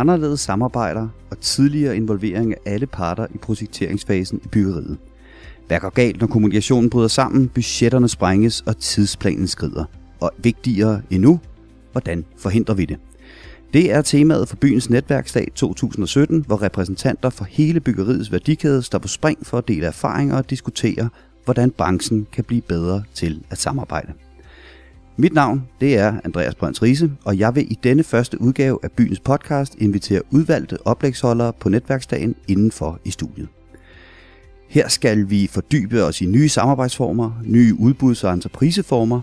anderledes samarbejder og tidligere involvering af alle parter i projekteringsfasen i byggeriet. Hvad går galt, når kommunikationen bryder sammen, budgetterne sprænges og tidsplanen skrider? Og vigtigere endnu, hvordan forhindrer vi det? Det er temaet for Byens Netværksdag 2017, hvor repræsentanter for hele byggeriets værdikæde står på spring for at dele erfaringer og diskutere, hvordan branchen kan blive bedre til at samarbejde. Mit navn, det er Andreas Brønds Riese, og jeg vil i denne første udgave af Byens podcast invitere udvalgte oplægsholdere på netværksdagen indenfor i studiet. Her skal vi fordybe os i nye samarbejdsformer, nye udbuds- og entrepriseformer,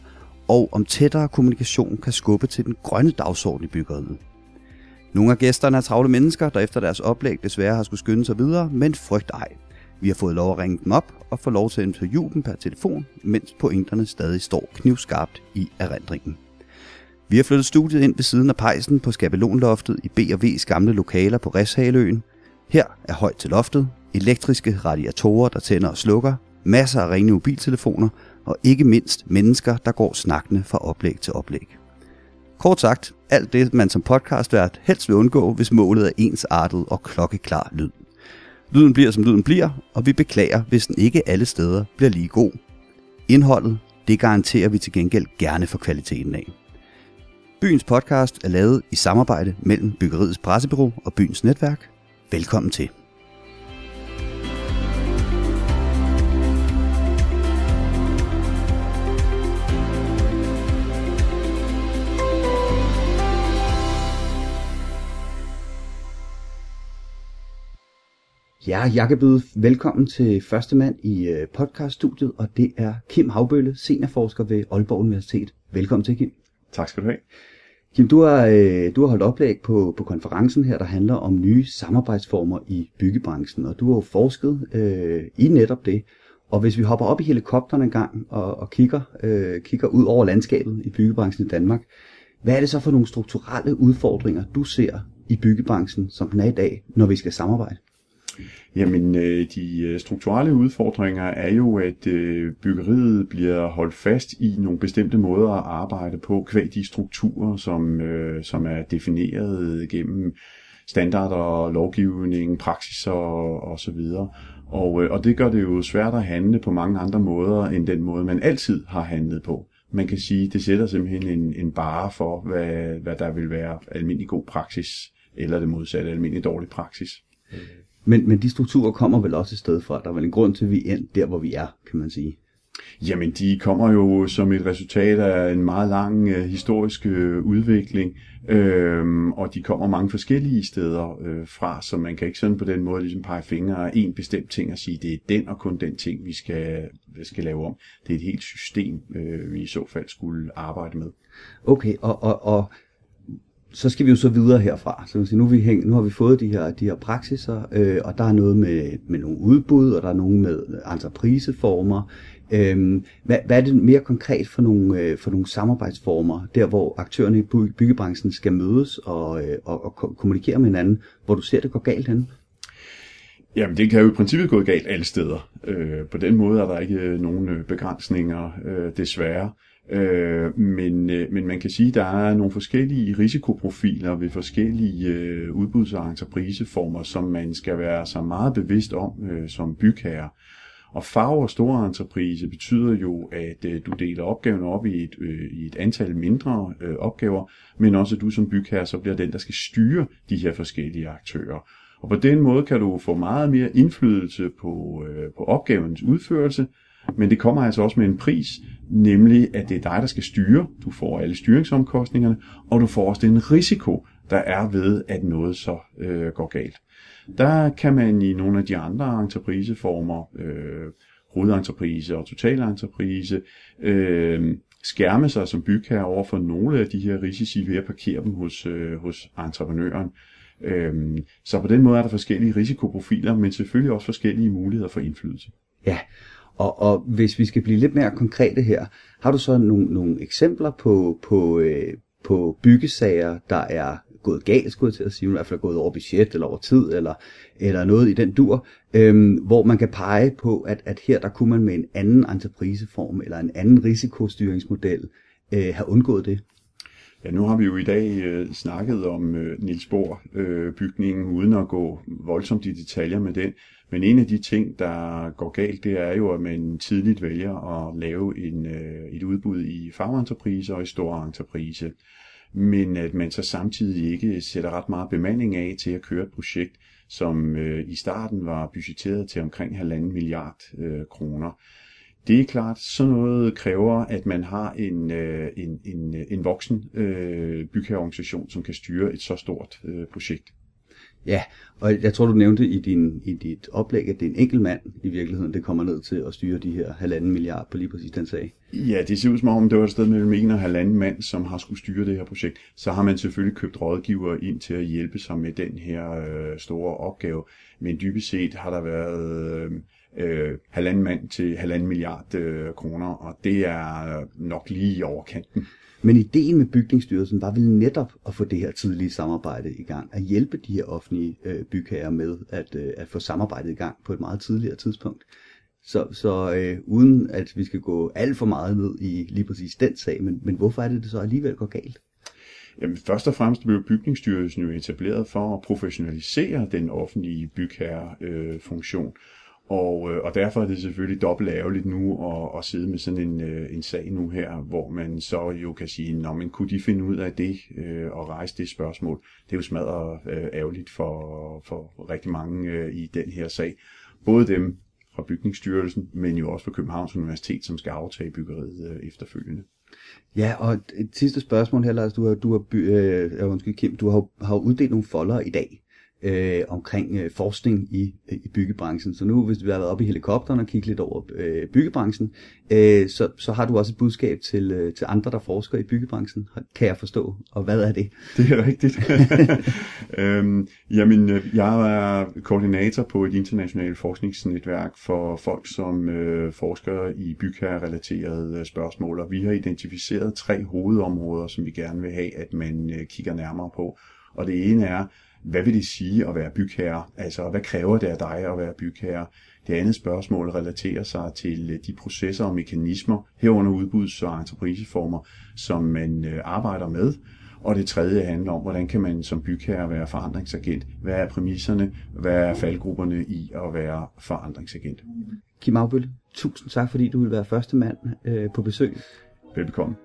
og om tættere kommunikation kan skubbe til den grønne dagsorden i byggeriet. Nogle af gæsterne er travle mennesker, der efter deres oplæg desværre har skulle skynde sig videre, men frygt ej. Vi har fået lov at ringe dem op og få lov til at interviewe dem per telefon, mens pointerne stadig står knivskarpt i erindringen. Vi har flyttet studiet ind ved siden af pejsen på Skabelonloftet i B&W's gamle lokaler på Refshaleøen. Her er højt til loftet, elektriske radiatorer, der tænder og slukker, masser af ringende mobiltelefoner og ikke mindst mennesker, der går snakkende fra oplæg til oplæg. Kort sagt, alt det, man som podcastvært helst vil undgå, hvis målet er ensartet og klokkeklar lyd. Lyden bliver, som lyden bliver, og vi beklager, hvis den ikke alle steder bliver lige god. Indholdet, det garanterer vi til gengæld gerne for kvaliteten af. Byens podcast er lavet i samarbejde mellem Byggeriets pressebureau og Byens Netværk. Velkommen til. Ja, jeg kan byde velkommen til første mand i podcaststudiet, og det er Kim Haugbølle, seniorforsker ved Aalborg Universitet. Velkommen til, Kim. Tak skal du have. Kim, du har holdt oplæg på konferencen her, der handler om nye samarbejdsformer i byggebranchen, og du har jo forsket i netop det. Og hvis vi hopper op i helikopteren en gang og kigger ud over landskabet i byggebranchen i Danmark, hvad er det så for nogle strukturelle udfordringer, du ser i byggebranchen, som den er i dag, når vi skal samarbejde? Jamen, de strukturelle udfordringer er jo, at byggeriet bliver holdt fast i nogle bestemte måder at arbejde på, kvad de strukturer, som er defineret gennem standarder, lovgivning, praksiser osv. Og det gør det jo svært at handle på mange andre måder, end den måde, man altid har handlet på. Man kan sige, at det sætter simpelthen en barre for, hvad der vil være almindelig god praksis, eller det modsatte almindelig dårlig praksis. Men de strukturer kommer vel også et sted fra. Der er vel en grund til, at vi er der, hvor vi er, kan man sige. Jamen, de kommer jo som et resultat af en meget lang historisk udvikling, og de kommer mange forskellige steder fra, så man kan ikke sådan på den måde ligesom pege fingre af en bestemt ting og sige, det er den og kun den ting, vi skal lave om. Det er et helt system, vi i så fald skulle arbejde med. Okay, og så skal vi jo så videre herfra. Så nu har vi fået de her praksiser, og der er noget med nogle udbud, og der er nogle med entrepriseformer. Hvad er det mere konkret for nogle samarbejdsformer, der hvor aktørerne i byggebranchen skal mødes og kommunikere med hinanden, hvor du ser, det går galt hen? Jamen, det kan jo i princippet gå galt alle steder. På den måde er der ikke nogen begrænsninger, desværre. Men man kan sige, at der er nogle forskellige risikoprofiler ved forskellige udbuds- og entrepriseformer, som man skal være så meget bevidst om som bygherre. Og farve- og store entreprise betyder jo, at du deler opgaven op i et antal mindre opgaver, men også at du som bygherre så bliver den, der skal styre de her forskellige aktører. Og på den måde kan du få meget mere indflydelse på opgavens udførelse, men det kommer altså også med en pris, nemlig at det er dig, der skal styre. Du får alle styringsomkostningerne, og du får også den risiko, der er ved, at noget så går galt. Der kan man i nogle af de andre entrepriseformer, hovedentreprise og totalentreprise, skærme sig som bygherre over for nogle af de her risici ved at parkere dem hos entreprenøren. Så på den måde er der forskellige risikoprofiler, men selvfølgelig også forskellige muligheder for indflydelse. Ja. Og hvis vi skal blive lidt mere konkrete her, har du så nogle eksempler på byggesager, der er gået galt, skulle jeg til at sige, i hvert fald gået over budget eller over tid, eller noget i den dur, hvor man kan pege på, at her der kunne man med en anden entrepriseform eller en anden risikostyringsmodel have undgået det? Ja, nu har vi jo i dag snakket om Niels Bohr-bygningen, uden at gå voldsomt i detaljer med den. Men en af de ting, der går galt, det er jo, at man tidligt vælger at lave et udbud i fagentrepriser og i store entrepriser. Men at man så samtidig ikke sætter ret meget bemanding af til at køre et projekt, som i starten var budgetteret til omkring 1,5 milliard kroner. Det er klart, sådan noget kræver, at man har en voksen bygherreorganisation, som kan styre et så stort projekt. Ja, og jeg tror, du nævnte i dit oplæg, at det er en enkelt mand i virkeligheden, det kommer ned til at styre de her 1,5 milliard på lige præcis den sag. Ja, det ser ud som om, det var et sted mellem 1 og 1,5 mand, som har skulle styre det her projekt. Så har man selvfølgelig købt rådgivere ind til at hjælpe sig med den her store opgave. Men dybest set har der været 1,5 mand til 1,5 milliard kroner, og det er nok lige i overkanten. Men ideen med Bygningsstyrelsen var vel netop at få det her tidlige samarbejde i gang, at hjælpe de her offentlige bygherrer med at få samarbejdet i gang på et meget tidligere tidspunkt. Så uden at vi skal gå alt for meget ned i lige præcis den sag, men hvorfor er det så alligevel går galt? Jamen, først og fremmest blev Bygningsstyrelsen jo etableret for at professionalisere den offentlige bygherrefunktion. Og derfor er det selvfølgelig dobbelt ærgerligt nu at sidde med sådan en sag nu her, hvor man så jo kan sige, nå, men kunne de finde ud af det og rejse det spørgsmål? Det er jo smadret ærgerligt for rigtig mange i den her sag. Både dem fra Bygningsstyrelsen, men jo også fra Københavns Universitet, som skal aftage byggeriet efterfølgende. Ja, og et sidste spørgsmål her, Lars. Kim, du har uddelt nogle folder i dag omkring forskning i byggebranchen. Så nu, hvis vi har været oppe i helikopteren og kigget lidt over byggebranchen, så har du også et budskab til andre, der forsker i byggebranchen, kan jeg forstå. Og hvad er det? Det er rigtigt. Jamen, jeg er koordinator på et internationalt forskningsnetværk for folk, som forsker i bygherrerelaterede spørgsmål, og vi har identificeret 3 hovedområder, som vi gerne vil have, at man kigger nærmere på. Og det ene er, hvad vil det sige at være bygherre? Altså, hvad kræver det af dig at være bygherre? Det andet spørgsmål relaterer sig til de processer og mekanismer, herunder udbuds- og entrepriseformer, som man arbejder med. Og det tredje handler om, hvordan kan man som bygherre være forandringsagent? Hvad er præmisserne? Hvad er faldgrupperne i at være forandringsagent? Kim Haugbølle, tusind tak, fordi du ville være første mand på besøg. Velbekomme.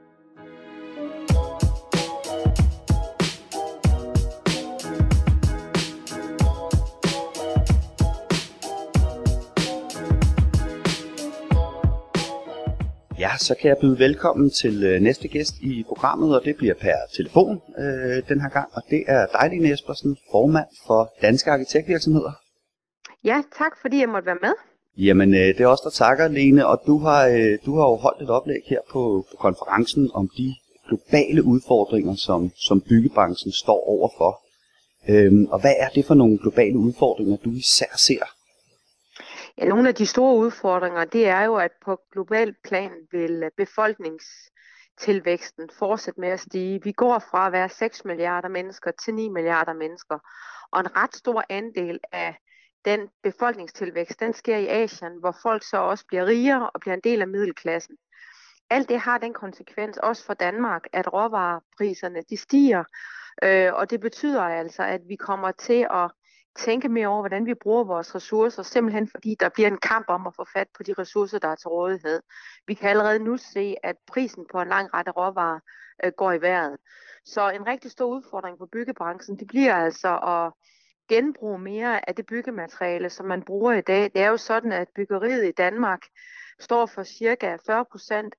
Ja, så kan jeg byde velkommen til næste gæst i programmet, og det bliver per telefon den her gang. Og det er dig, Lene Espersen, formand for Danske Arkitektvirksomheder. Ja, tak fordi jeg måtte være med. Jamen, det er også der takker, Lene, og du har jo holdt et oplæg her på konferencen om de globale udfordringer, som byggebranchen står overfor. Og hvad er det for nogle globale udfordringer, du især ser? Ja, nogle af de store udfordringer, det er jo, at på global plan vil befolkningstilvæksten fortsætte med at stige. Vi går fra at være 6 milliarder mennesker til 9 milliarder mennesker, og en ret stor andel af den befolkningstilvækst, den sker i Asien, hvor folk så også bliver rigere og bliver en del af middelklassen. Alt det har den konsekvens også for Danmark, at råvarepriserne de stiger, og det betyder altså, at vi kommer til at tænke mere over, hvordan vi bruger vores ressourcer, simpelthen fordi der bliver en kamp om at få fat på de ressourcer, der er til rådighed. Vi kan allerede nu se, at prisen på en lang række råvarer går i vejret. Så en rigtig stor udfordring for byggebranchen, det bliver altså at genbruge mere af det byggemateriale, som man bruger i dag. Det er jo sådan, at byggeriet i Danmark står for ca. 40%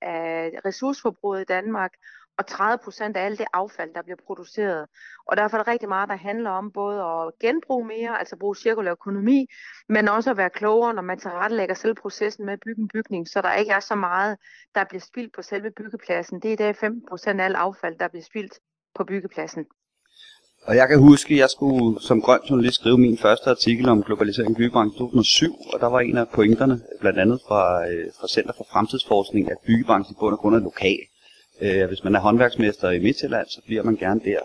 af ressourceforbruget i Danmark, og 30% af alt det affald, der bliver produceret. Og derfor er der rigtig meget, der handler om både at genbruge mere, altså bruge cirkulær økonomi, men også at være klogere, når man tilrettelægger selv processen med at bygge en bygning, så der ikke er så meget, der bliver spildt på selve byggepladsen. Det er i dag 15% af alt affald, der bliver spildt på byggepladsen. Og jeg kan huske, at jeg skulle som grøn journalist skrive min første artikel om globalisering i byggebranchen 2007, og der var en af pointerne, blandt andet fra Center for Fremtidsforskning, at byggebranchen i bund og grund er lokal. Hvis man er håndværksmester i Midtjylland, så bliver man gerne der.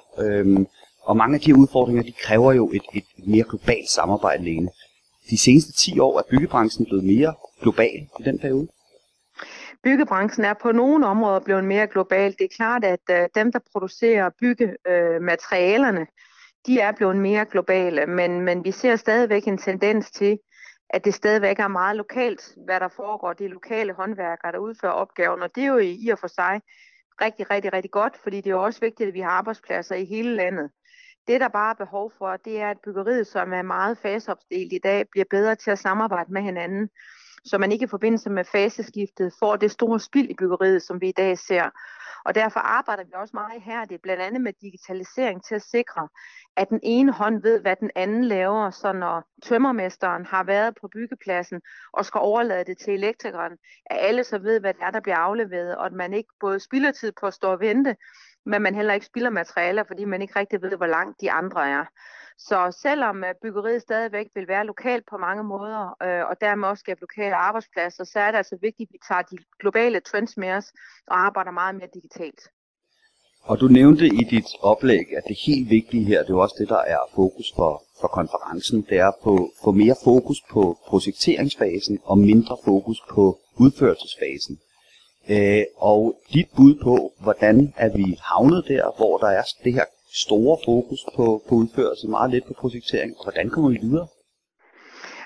Og mange af de udfordringer, de kræver jo et mere globalt samarbejde, Lene. De seneste 10 år er byggebranchen blevet mere global i den periode. Byggebranchen er på nogle områder blevet mere global. Det er klart, at dem, der producerer byggematerialerne, de er blevet mere globale, men vi ser stadigvæk en tendens til, at det stadigvæk er meget lokalt, hvad der foregår. Det er lokale håndværkere, der udfører opgaven, og det er jo i og for sig rigtig, rigtig, rigtig godt, fordi det er jo også vigtigt, at vi har arbejdspladser i hele landet. Det, der bare er behov for, det er, at byggeriet, som er meget faseopdelt i dag, bliver bedre til at samarbejde med hinanden, så man ikke i forbindelse med faseskiftet får det store spild i byggeriet, som vi i dag ser. Og derfor arbejder vi også meget ihærdigt, blandt andet med digitalisering, til at sikre, at den ene hånd ved, hvad den anden laver. Så når tømmermesteren har været på byggepladsen og skal overlade det til elektrikeren, at alle så ved, hvad det er, der bliver afleveret, og at man ikke både spilder tid på at stå og vente, men man heller ikke spilder materialer, fordi man ikke rigtig ved, hvor langt de andre er. Så selvom byggeriet stadigvæk vil være lokalt på mange måder, og dermed også skabe lokale arbejdspladser, så er det altså vigtigt, at vi tager de globale trends med os og arbejder meget mere digitalt. Og du nævnte i dit oplæg, at det helt vigtige her, det er også det, der er fokus for konferencen, det er at få mere fokus på projekteringsfasen og mindre fokus på udførelsesfasen. Og dit bud på, hvordan er vi havnet der, hvor der er det her store fokus på udførelse, meget lidt på projektering. Hvordan kommer vi videre?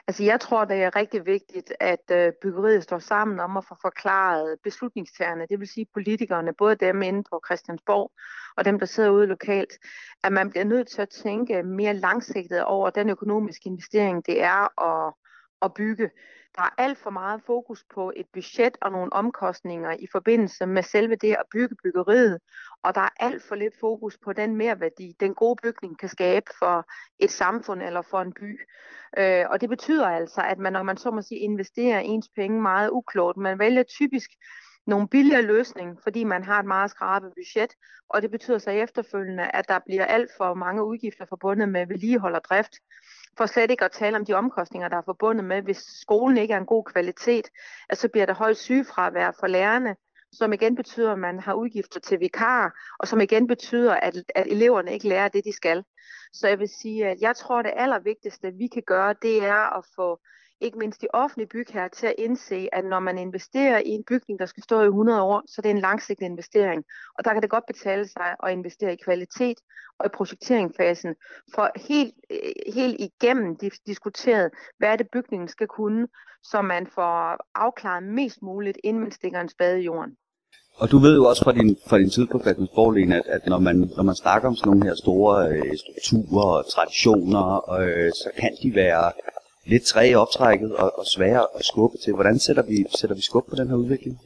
Altså jeg tror, det er rigtig vigtigt, at byggeriet står sammen om at få forklaret beslutningstagerne, det vil sige politikerne, både dem inde på Christiansborg og dem, der sidder ude lokalt, at man bliver nødt til at tænke mere langsigtet over den økonomiske investering, det er at bygge. Der er alt for meget fokus på et budget og nogle omkostninger i forbindelse med selve det at bygge byggeriet, og der er alt for lidt fokus på den merværdi, den gode bygning kan skabe for et samfund eller for en by. Og det betyder altså, at man, når man så må sige, investerer ens penge meget uklogt, man vælger typisk nogle billigere løsninger, fordi man har et meget skrabet budget, og det betyder så efterfølgende, at der bliver alt for mange udgifter forbundet med vedligehold og drift, for slet ikke at tale om de omkostninger, der er forbundet med, hvis skolen ikke er en god kvalitet, at så bliver der højt sygefravær for lærerne, som igen betyder, at man har udgifter til vikarer, og som igen betyder, at eleverne ikke lærer det, de skal. Så jeg vil sige, at jeg tror, at det allervigtigste, vi kan gøre, det er at få ikke mindst de offentlige bygherrer til at indse, at når man investerer i en bygning, der skal stå i 100 år, så det er en langsigtet investering. Og der kan det godt betale sig at investere i kvalitet og i projekteringsfasen, for helt igennem diskuteret, hvad er det bygningen skal kunne, så man får afklaret mest muligt, inden man stikker en spade i jorden. Og du ved jo også fra din tid på Christiansborg, Lene, at når man snakker om sådan nogle her store strukturer og traditioner, så kan de være lidt træ i optrækket og svære at skubbe til. Hvordan sætter vi skub på den her udvikling?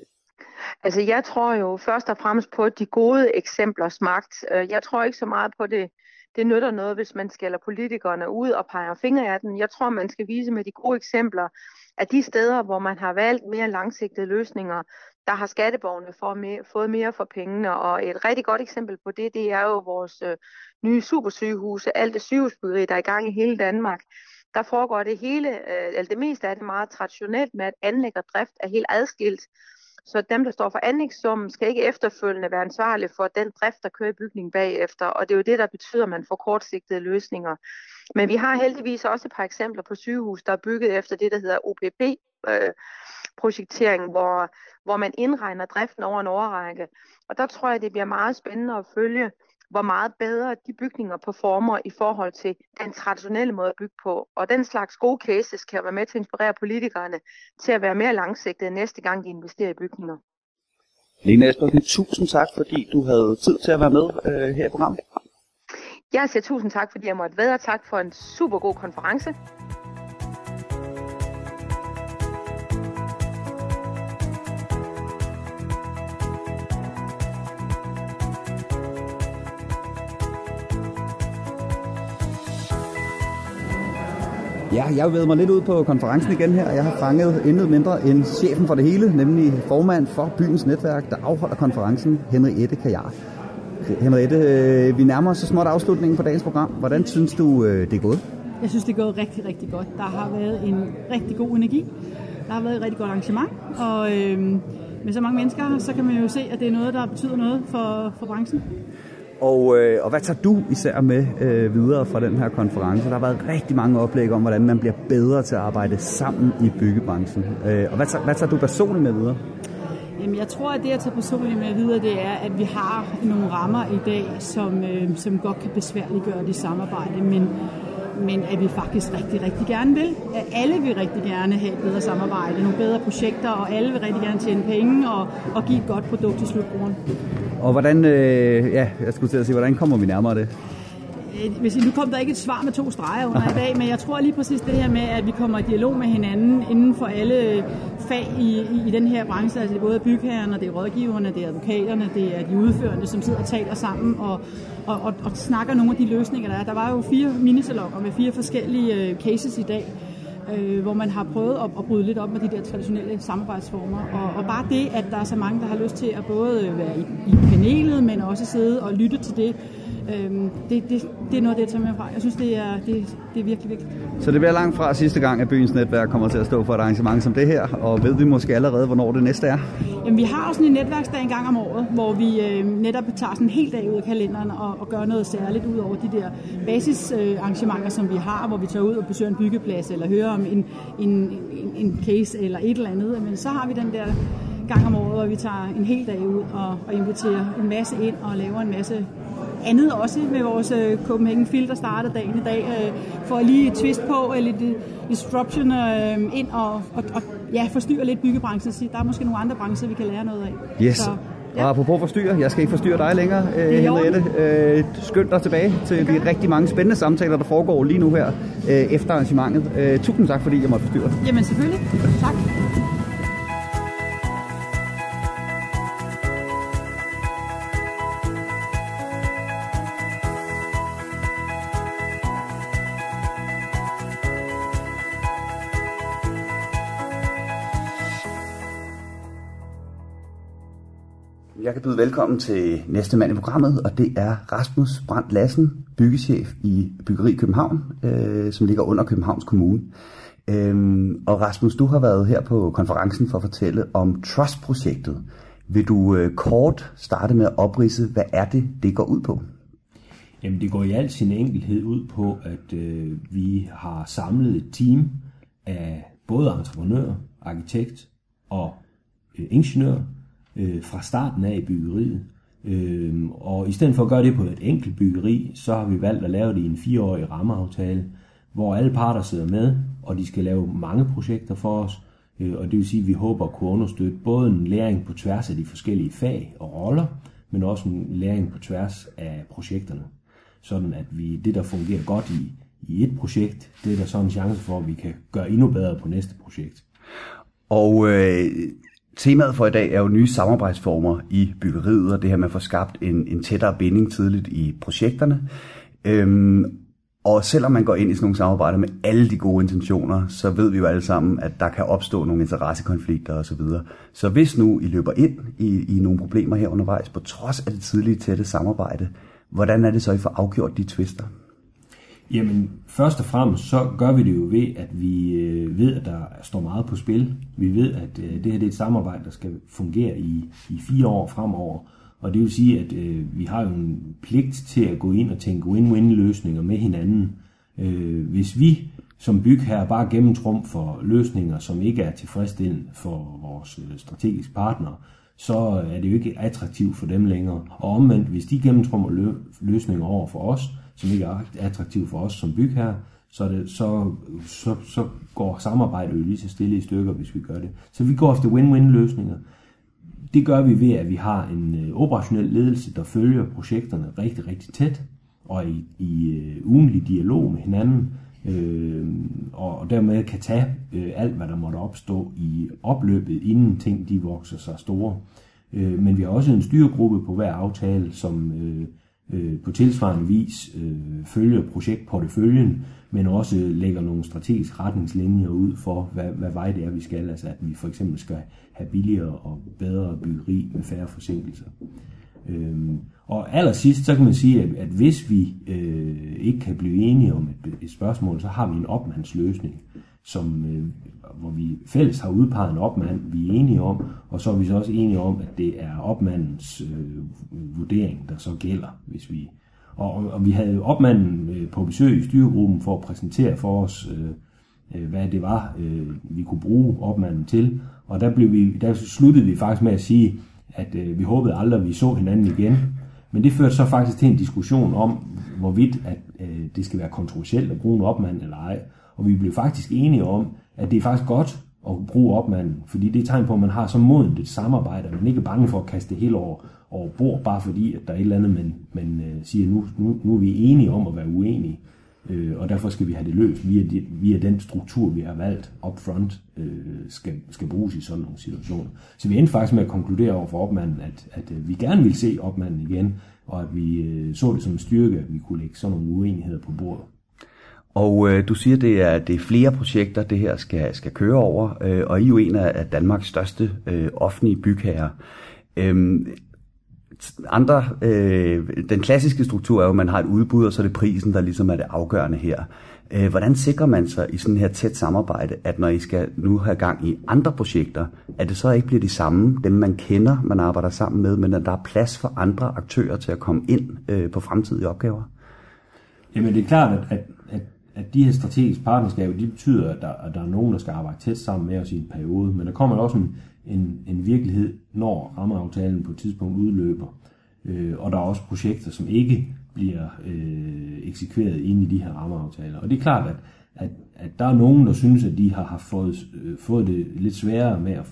Altså jeg tror jo først og fremmest på de gode eksemplers magt. Jeg tror ikke så meget på det. Det nytter noget, hvis man skælder politikerne ud og peger fingre af den. Jeg tror, man skal vise med de gode eksempler, at de steder, hvor man har valgt mere langsigtede løsninger, der har skatteborgerne fået mere for pengene. Og et rigtig godt eksempel på det, det er jo vores nye supersygehuse, alt det sygehusbyggeri, der er i gang i hele Danmark. Der foregår det hele, eller det meste af det meget traditionelt med, at anlæg og drift er helt adskilt. Så dem, der står for anlægssummen, skal ikke efterfølgende være ansvarlige for den drift, der kører i bygningen bagefter. Og det er jo det, der betyder, at man får kortsigtede løsninger. Men vi har heldigvis også et par eksempler på sygehus, der er bygget efter det, der hedder OPP-projektering, hvor man indregner driften over en årrække. Og der tror jeg, det bliver meget spændende at følge, hvor meget bedre de bygninger performer i forhold til den traditionelle måde at bygge på. Og den slags gode cases kan være med til at inspirere politikerne til at være mere langsigtede næste gang, de investerer i bygninger. Lene Espersen, tusind tak, fordi du havde tid til at være med her i programmet. Jeg siger tusind tak, fordi jeg måtte være. Tak for en super god konference. Ja, jeg ved mig lidt ud på konferencen igen her, og jeg har fanget intet mindre end chefen for det hele, nemlig formand for Byens Netværk, der afholder konferencen, Henriette Kajar. Henriette, vi nærmer os så småt afslutningen på dagens program. Hvordan synes du, det er gået? Jeg synes, det er gået rigtig, rigtig godt. Der har været en rigtig god energi. Der har været et rigtig godt arrangement, og med så mange mennesker, så kan man jo se, at det er noget, der betyder noget for branchen. Og hvad tager du især med videre fra den her konference? Der har været rigtig mange oplæg om, hvordan man bliver bedre til at arbejde sammen i byggebranchen. Og hvad tager du personligt med videre? Jeg tror, at det, jeg tager personligt med videre, det er, at vi har nogle rammer i dag, som godt kan besværliggøre det samarbejde, men at vi faktisk rigtig, rigtig gerne vil. At alle vil rigtig gerne have et bedre samarbejde, nogle bedre projekter, og alle vil rigtig gerne tjene penge og give et godt produkt til slutbrugeren. Og hvordan kommer vi nærmere det? Nu kom der ikke et svar med 2 streger under i dag, men jeg tror lige præcis det her med, at vi kommer i dialog med hinanden inden for alle fag i den her branche. Altså det er både bygherrerne, det er rådgiverne, det er advokaterne, det er de udførende, som sidder og taler sammen og snakker nogle af de løsninger, der er. Der var jo 4 minisalonger med 4 forskellige cases i dag, hvor man har prøvet at bryde lidt op med de der traditionelle samarbejdsformer. Og bare det, at der er så mange, der har lyst til at både være i panelet, men også sidde og lytte til det, det er noget, det tager med fra. Jeg synes, det er virkelig vigtigt. Så det bliver langt fra sidste gang, at Byens Netværk kommer til at stå for et arrangement som det her, og ved vi måske allerede, hvornår det næste er? Jamen, vi har også en netværksdag en gang om året, hvor vi netop tager sådan en hel dag ud af kalenderen og gør noget særligt ud over de der basisarrangementer, som vi har, hvor vi tager ud og besøger en byggeplads, eller hører om en case eller et eller andet. Men så har vi den der gang om året, hvor vi tager en hel dag ud og inviterer en masse ind og laver en masse andet også med vores Copenhagen Field, der starter dagen i dag, for at lige twist på, eller disruption ind og forstyrre lidt byggebranchen. Så der er måske nogle andre brancher, vi kan lære noget af. Yes. Så, ja. Og apropos forstyrre, jeg skal ikke forstyrre dig længere, Henriette. Skynd dig tilbage til de rigtig mange spændende samtaler, der foregår lige nu her efter arrangementet. Tusind tak, fordi jeg måtte forstyrre. Jamen selvfølgelig. Tak. Jeg kan byde velkommen til næste mand i programmet, og det er Rasmus Brandt-Lassen, byggechef i Byggeri København, som ligger under Københavns Kommune. Og Rasmus, du har været her på konferencen for at fortælle om Trust-projektet. Vil du kort starte med at opridse, hvad er det går ud på? Jamen, det går i al sin enkelhed ud på, at vi har samlet et team af både entreprenører, arkitekt og ingeniører, fra starten af i byggeriet. Og i stedet for at gøre det på et enkelt byggeri, så har vi valgt at lave det i en 4-årig rammeaftale, hvor alle parter sidder med, og de skal lave mange projekter for os. Og det vil sige, at vi håber at kunne understøtte både en læring på tværs af de forskellige fag og roller, men også en læring på tværs af projekterne. Sådan at vi, det, der fungerer godt i et projekt, det er der så en chance for, at vi kan gøre endnu bedre på næste projekt. Og temaet for i dag er jo nye samarbejdsformer i byggeriet, og det her med at få skabt en tættere binding tidligt i projekterne. Og selvom man går ind i sådan nogle samarbejder med alle de gode intentioner, så ved vi jo alle sammen, at der kan opstå nogle interessekonflikter osv. Så hvis nu I løber ind i nogle problemer her undervejs, på trods af det tidlige tætte samarbejde, hvordan er det så, I får afgjort de tvister? Jamen, først og fremmest så gør vi det jo ved, at vi ved, at der står meget på spil. Vi ved, at det her det er et samarbejde, der skal fungere i 4 år fremover. Og det vil sige, at vi har jo en pligt til at gå ind og tænke win-win-løsninger med hinanden. Hvis vi som bygherre bare gennemtrumfer for løsninger, som ikke er tilfredsstillende for vores strategiske partnere, så er det jo ikke attraktivt for dem længere. Og omvendt, hvis de gennemtrumfer løsninger over for os, som ikke er attraktiv for os som bygherre, så går samarbejdet jo lige så stille i stykker, hvis vi gør det. Så vi går efter win-win-løsninger. Det gør vi ved, at vi har en operationel ledelse, der følger projekterne rigtig, rigtig tæt, og i ugentlig dialog med hinanden, og dermed kan tage alt, hvad der måtte opstå i opløbet, inden ting de vokser sig store. Men vi har også en styregruppe på hver aftale, som på tilsvarende vis følger projektporteføljen, men også lægger nogle strategiske retningslinjer ud for, hvad vej det er, vi skal. Altså at vi for eksempel skal have billigere og bedre byggeri med færre forsinkelser. Og allersidst, så kan man sige, at hvis vi ikke kan blive enige om et spørgsmål, så har vi en opmandsløsning, hvor vi fælles har udpeget en opmand, vi er enige om, og så er vi så også enige om, at det er opmandens vurdering, der så gælder. Hvis vi og vi havde opmanden på besøg i styregruppen for at præsentere for os, hvad det var, vi kunne bruge opmanden til, Og der sluttede vi faktisk med at sige, at vi håbede aldrig, at vi så hinanden igen. Men det førte så faktisk til en diskussion om, hvorvidt at det skal være kontroversielt at bruge en opmand eller ej. Og vi blev faktisk enige om, at det er faktisk godt at bruge opmanden, fordi det er tegn på, at man har så modent et samarbejde, at man ikke er bange for at kaste det hele over bord, bare fordi, at der er et eller andet, man siger, nu er vi enige om at være uenige. Og derfor skal vi have det løst via den struktur, vi har valgt upfront, skal bruges i sådan nogle situationer. Så vi endte faktisk med at konkludere over for opmanden, at vi gerne ville se opmanden igen, og at vi så det som en styrke, at vi kunne lægge sådan nogle uenigheder på bordet. Og du siger, det er flere projekter, det her skal køre over, og I er jo en af Danmarks største offentlige bygherrer. Den klassiske struktur er jo, at man har et udbud, og så er det prisen, der ligesom er det afgørende her. Hvordan sikrer man sig i sådan her tæt samarbejde, at når I skal nu have gang i andre projekter, at det så ikke bliver de samme, dem man kender, man arbejder sammen med, men at der er plads for andre aktører til at komme ind på fremtidige opgaver? Jamen det er klart, at de her strategiske partnerskaber, de betyder, at der er nogen, der skal arbejde tæt sammen med os i en periode, men der kommer også en virkelighed, når rammeaftalen på et tidspunkt udløber. Og der er også projekter, som ikke bliver eksekveret inde i de her rammeaftaler. Og det er klart, at der er nogen, der synes, at de har fået det lidt sværere med at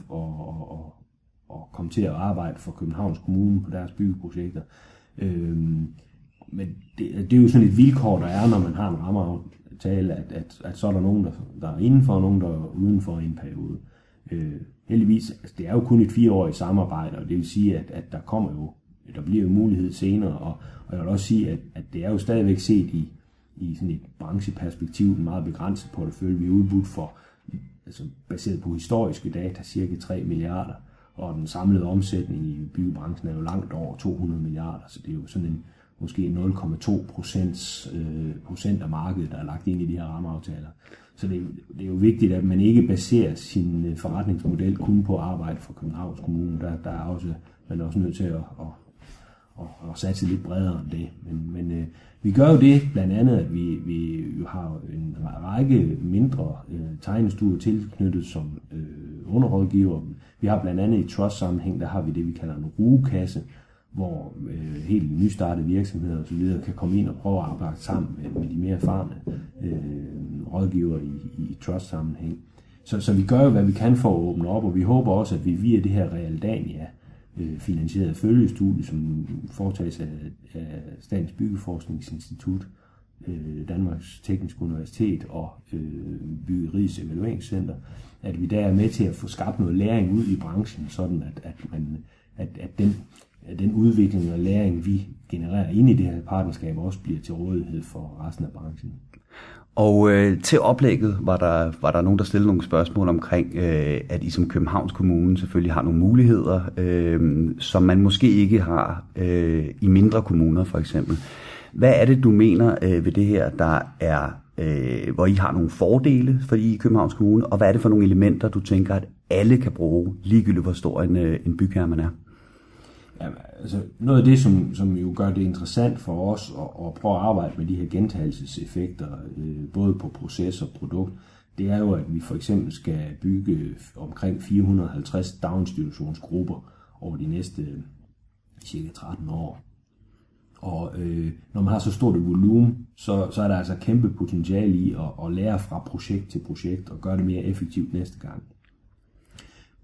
komme til at arbejde for Københavns Kommune på deres byggeprojekter. Men det er jo sådan et vilkår, der er, når man har en rammeaftale, at så er der nogen, der er indenfor, og nogen, der er udenfor i en periode. Heldigvis, altså det er jo kun et 4-årigt samarbejde, og det vil sige, at der bliver jo mulighed senere, og jeg vil også sige, at det er jo stadigvæk set i sådan et brancheperspektiv en meget begrænset portefølje. Vi er udbudt for, altså baseret på historiske data, cirka 3 milliarder, og den samlede omsætning i byggebranchen er jo langt over 200 milliarder, så det er jo sådan en måske 0,2% af markedet, der er lagt ind i de her rammeaftaler. Så det er jo vigtigt, at man ikke baserer sin forretningsmodel kun på arbejde for Københavns Kommune. Der er også, man er også nødt til at satse lidt bredere end det. Men vi gør jo det, blandt andet, at vi har en række mindre tegnestuer tilknyttet som underrådgiver. Vi har blandt andet i Trust-sammenhæng, der har vi det, vi kalder en rugekasse, hvor helt nystartede virksomheder og så videre kan komme ind og prøve at arbejde sammen med de mere erfarne rådgiver i Trust-sammenhæng. Så vi gør jo, hvad vi kan for at åbne op, og vi håber også, at vi via det her Realdania-finansierede følgestudie, som foretages af Statens Byggeforskningsinstitut, Danmarks Teknisk Universitet og Byggeriets evaluerings Center, at vi der er med til at få skabt noget læring ud i branchen, sådan at den udvikling og læring, vi genererer ind i det her partnerskab, også bliver til rådighed for resten af branchen. Og til oplægget var der nogen, der stillede nogle spørgsmål omkring, at I som Københavns Kommune selvfølgelig har nogle muligheder, som man måske ikke har i mindre kommuner for eksempel. Hvad er det, du mener ved det her, der er, hvor I har nogle fordele for I Københavns Kommune, og hvad er det for nogle elementer, du tænker, at alle kan bruge, ligegyldigt hvor stor en bygherre man er? Ja, altså noget af det, som jo gør det interessant for os at prøve at arbejde med de her gentagelseseffekter, både på proces og produkt, det er jo, at vi for eksempel skal bygge omkring 450 daginstitutionsgrupper over de næste cirka 13 år. Og når man har så stort et volumen, så er der altså kæmpe potentiale i at lære fra projekt til projekt og gøre det mere effektivt næste gang.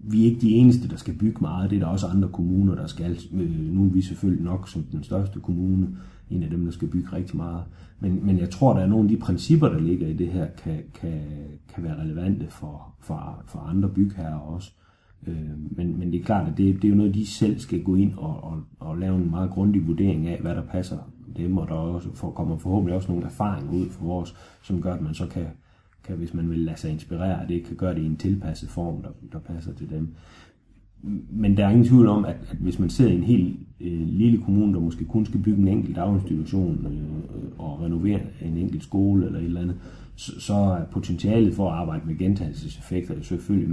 Vi er ikke de eneste, der skal bygge meget. Det er der også andre kommuner, der skal. Nu er vi selvfølgelig nok som den største kommune, en af dem, der skal bygge rigtig meget. Men jeg tror, der er nogle af de principper, der ligger i det her, kan være relevante for andre bygherrer også. Men det er klart, at det er jo noget, de selv skal gå ind og lave en meget grundig vurdering af, hvad der passer dem. Og der også kommer forhåbentlig også nogle erfaringer ud fra vores, som gør, at man så kan, hvis man vil lade sig inspirere, at det kan gøre det i en tilpasset form, der passer til dem. Men der er ingen tvivl om, at hvis man sidder i en helt lille kommune, der måske kun skal bygge en enkelt daginstitution og renovere en enkelt skole eller et eller andet, så er potentialet for at arbejde med gentagelseseffekter jo selvfølgelig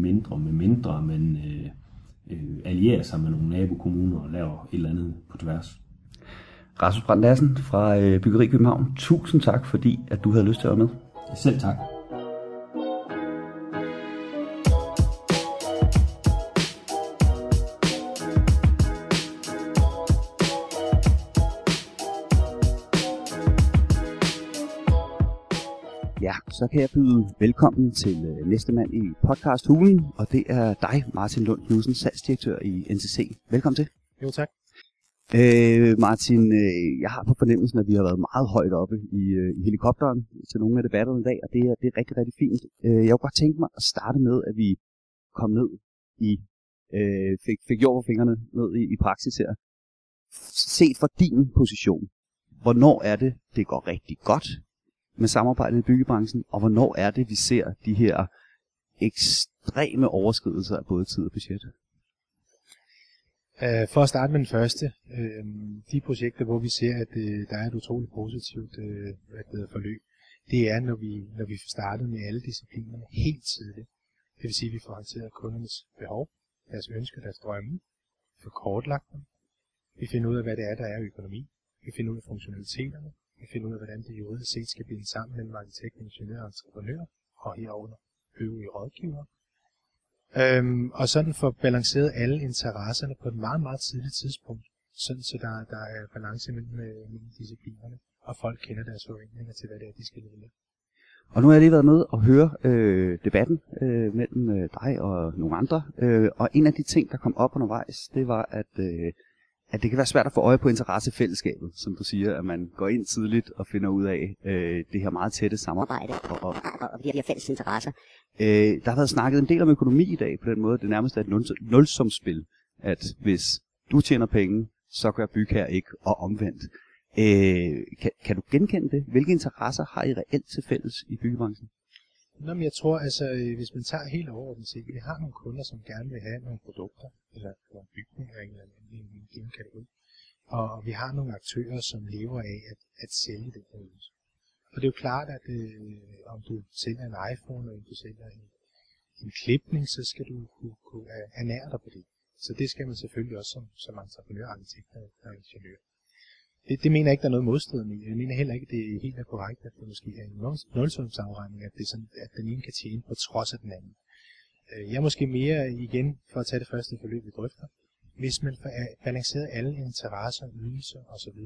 mindre, men allierer sig med nogle nabokommuner og laver et eller andet på tværs. Rasmus Brandt-Lassen fra Byggeri København, tusind tak, fordi at du havde lyst til at være med. Selv tak. så kan jeg byde velkommen til næste mand i podcasthulen, og det er dig, Martin Lund Knudsen, salgsdirektør i NTC. Velkommen til. Jo, tak. Martin, jeg har på fornemmelsen, at vi har været meget højt oppe i helikopteren til nogle af debatterne i dag, og det er rigtig, rigtig fint. Jeg kunne godt tænke mig at starte med, at vi kom ned i, fik jord på fingrene ned i praksis her. Set fra din position, hvornår er det, det går rigtig godt med samarbejdet i byggebranchen, og hvornår er det, vi ser de her ekstreme overskridelser af både tid og budget? For at starte med den første, de projekter, hvor vi ser, at der er et utroligt positivt forløb, det er, når vi får startet med alle disciplinerne helt tidligt. Det vil sige, at vi får håndteret kundernes behov, deres ønsker, deres drømme, vi får kortlagt dem, vi finder ud af, hvad det er, der er i økonomi, vi finder ud af funktionaliteterne, vi finder ud af, hvordan det juridisk set skal binde sammen mellem arkitekt, ingeniør og entreprenør, og herunder øvrige rådgivere. Og sådan får balanceret alle interesserne på et meget, meget tidligt tidspunkt, sådan så der er balance mellem disciplinerne, og folk kender deres forventninger til, hvad det er, de skal leve. Og nu har jeg lige været med og høre debatten mellem dig og nogle andre, og en af de ting, der kom op undervejs, det var, at det kan være svært at få øje på interessefællesskabet, som du siger, at man går ind tidligt og finder ud af det her meget tætte samarbejde og de her fælles interesser. Der har været snakket en del om økonomi i dag på den måde, det nærmest er et nulsumspil, at hvis du tjener penge, så gør bygherre ikke, og omvendt. Kan du genkende det? Hvilke interesser har I reelt til fælles i byggebranchen? Nå, men jeg tror, altså, hvis man tager helt overordnet set, vi har nogle kunder, som gerne vil have nogle produkter, eller nogle bygninger, eller en given kategori, og vi har nogle aktører, som lever af at sælge den her ydelse. Og det er jo klart, at om du sælger en iPhone, eller du sælger en klipning, så skal du kunne ernære dig på det. Så det skal man selvfølgelig også som entreprenør, arkitekt og ingeniør. Det mener jeg ikke, der er noget modstridende i. Jeg mener heller ikke, det er helt korrekt, at det måske er en nulsumsafregning, at det er sådan, at den ene kan tjene på trods af den anden. Jeg måske mere igen, for at tage det første forløb, vi drøfter. Hvis man balancerer alle interesser, ydelser osv.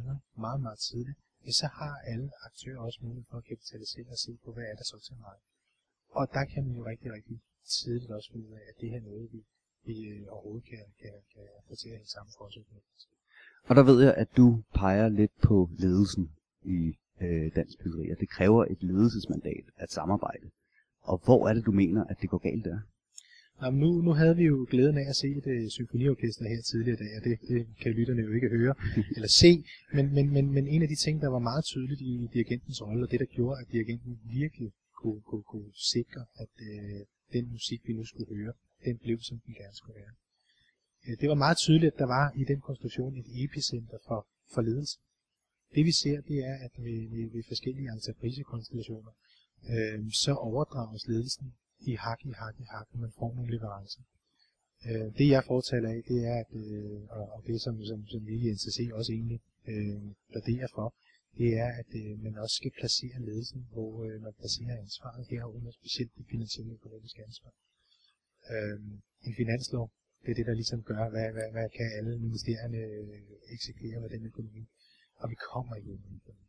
meget, meget tidligt, så har alle aktører også mulighed for at kapitalisere og se på, hvad er der så til mig. Og der kan man jo rigtig, rigtig tidligt også finde ud af, at det her er noget, vi overhovedet kan få til at hænge sammen for os. Og der ved jeg, at du peger lidt på ledelsen i dansk byggeri, og det kræver et ledelsesmandat at samarbejde. Og hvor er det, du mener, at det går galt der? Jamen nu havde vi jo glæden af at se et symfoniorkester her tidligere i dag, og det kan lytterne jo ikke høre eller se. Men en af de ting, der var meget tydeligt i dirigentens rolle, og det der gjorde, at dirigenten virkelig kunne sikre, at den musik, vi nu skulle høre, den blev, som den gerne skulle være. Det var meget tydeligt, at der var i den konstruktion et epicenter for ledelse. Det vi ser, det er, at ved forskellige entreprisekonstellationer, så overdrages ledelsen i hak, og man får nogle leverancer. Det jeg fortaler af, det er, at, og det som vi i NTC også egentlig pladerer for, det er, at man også skal placere ledelsen, hvor man placerer ansvaret herunder, specielt det finansielle økonomiske ansvar. En finanslov. Det er det, der ligesom gør, hvad kan alle ministerierne eksekvere med den økonomi. Og vi kommer i den økonomi.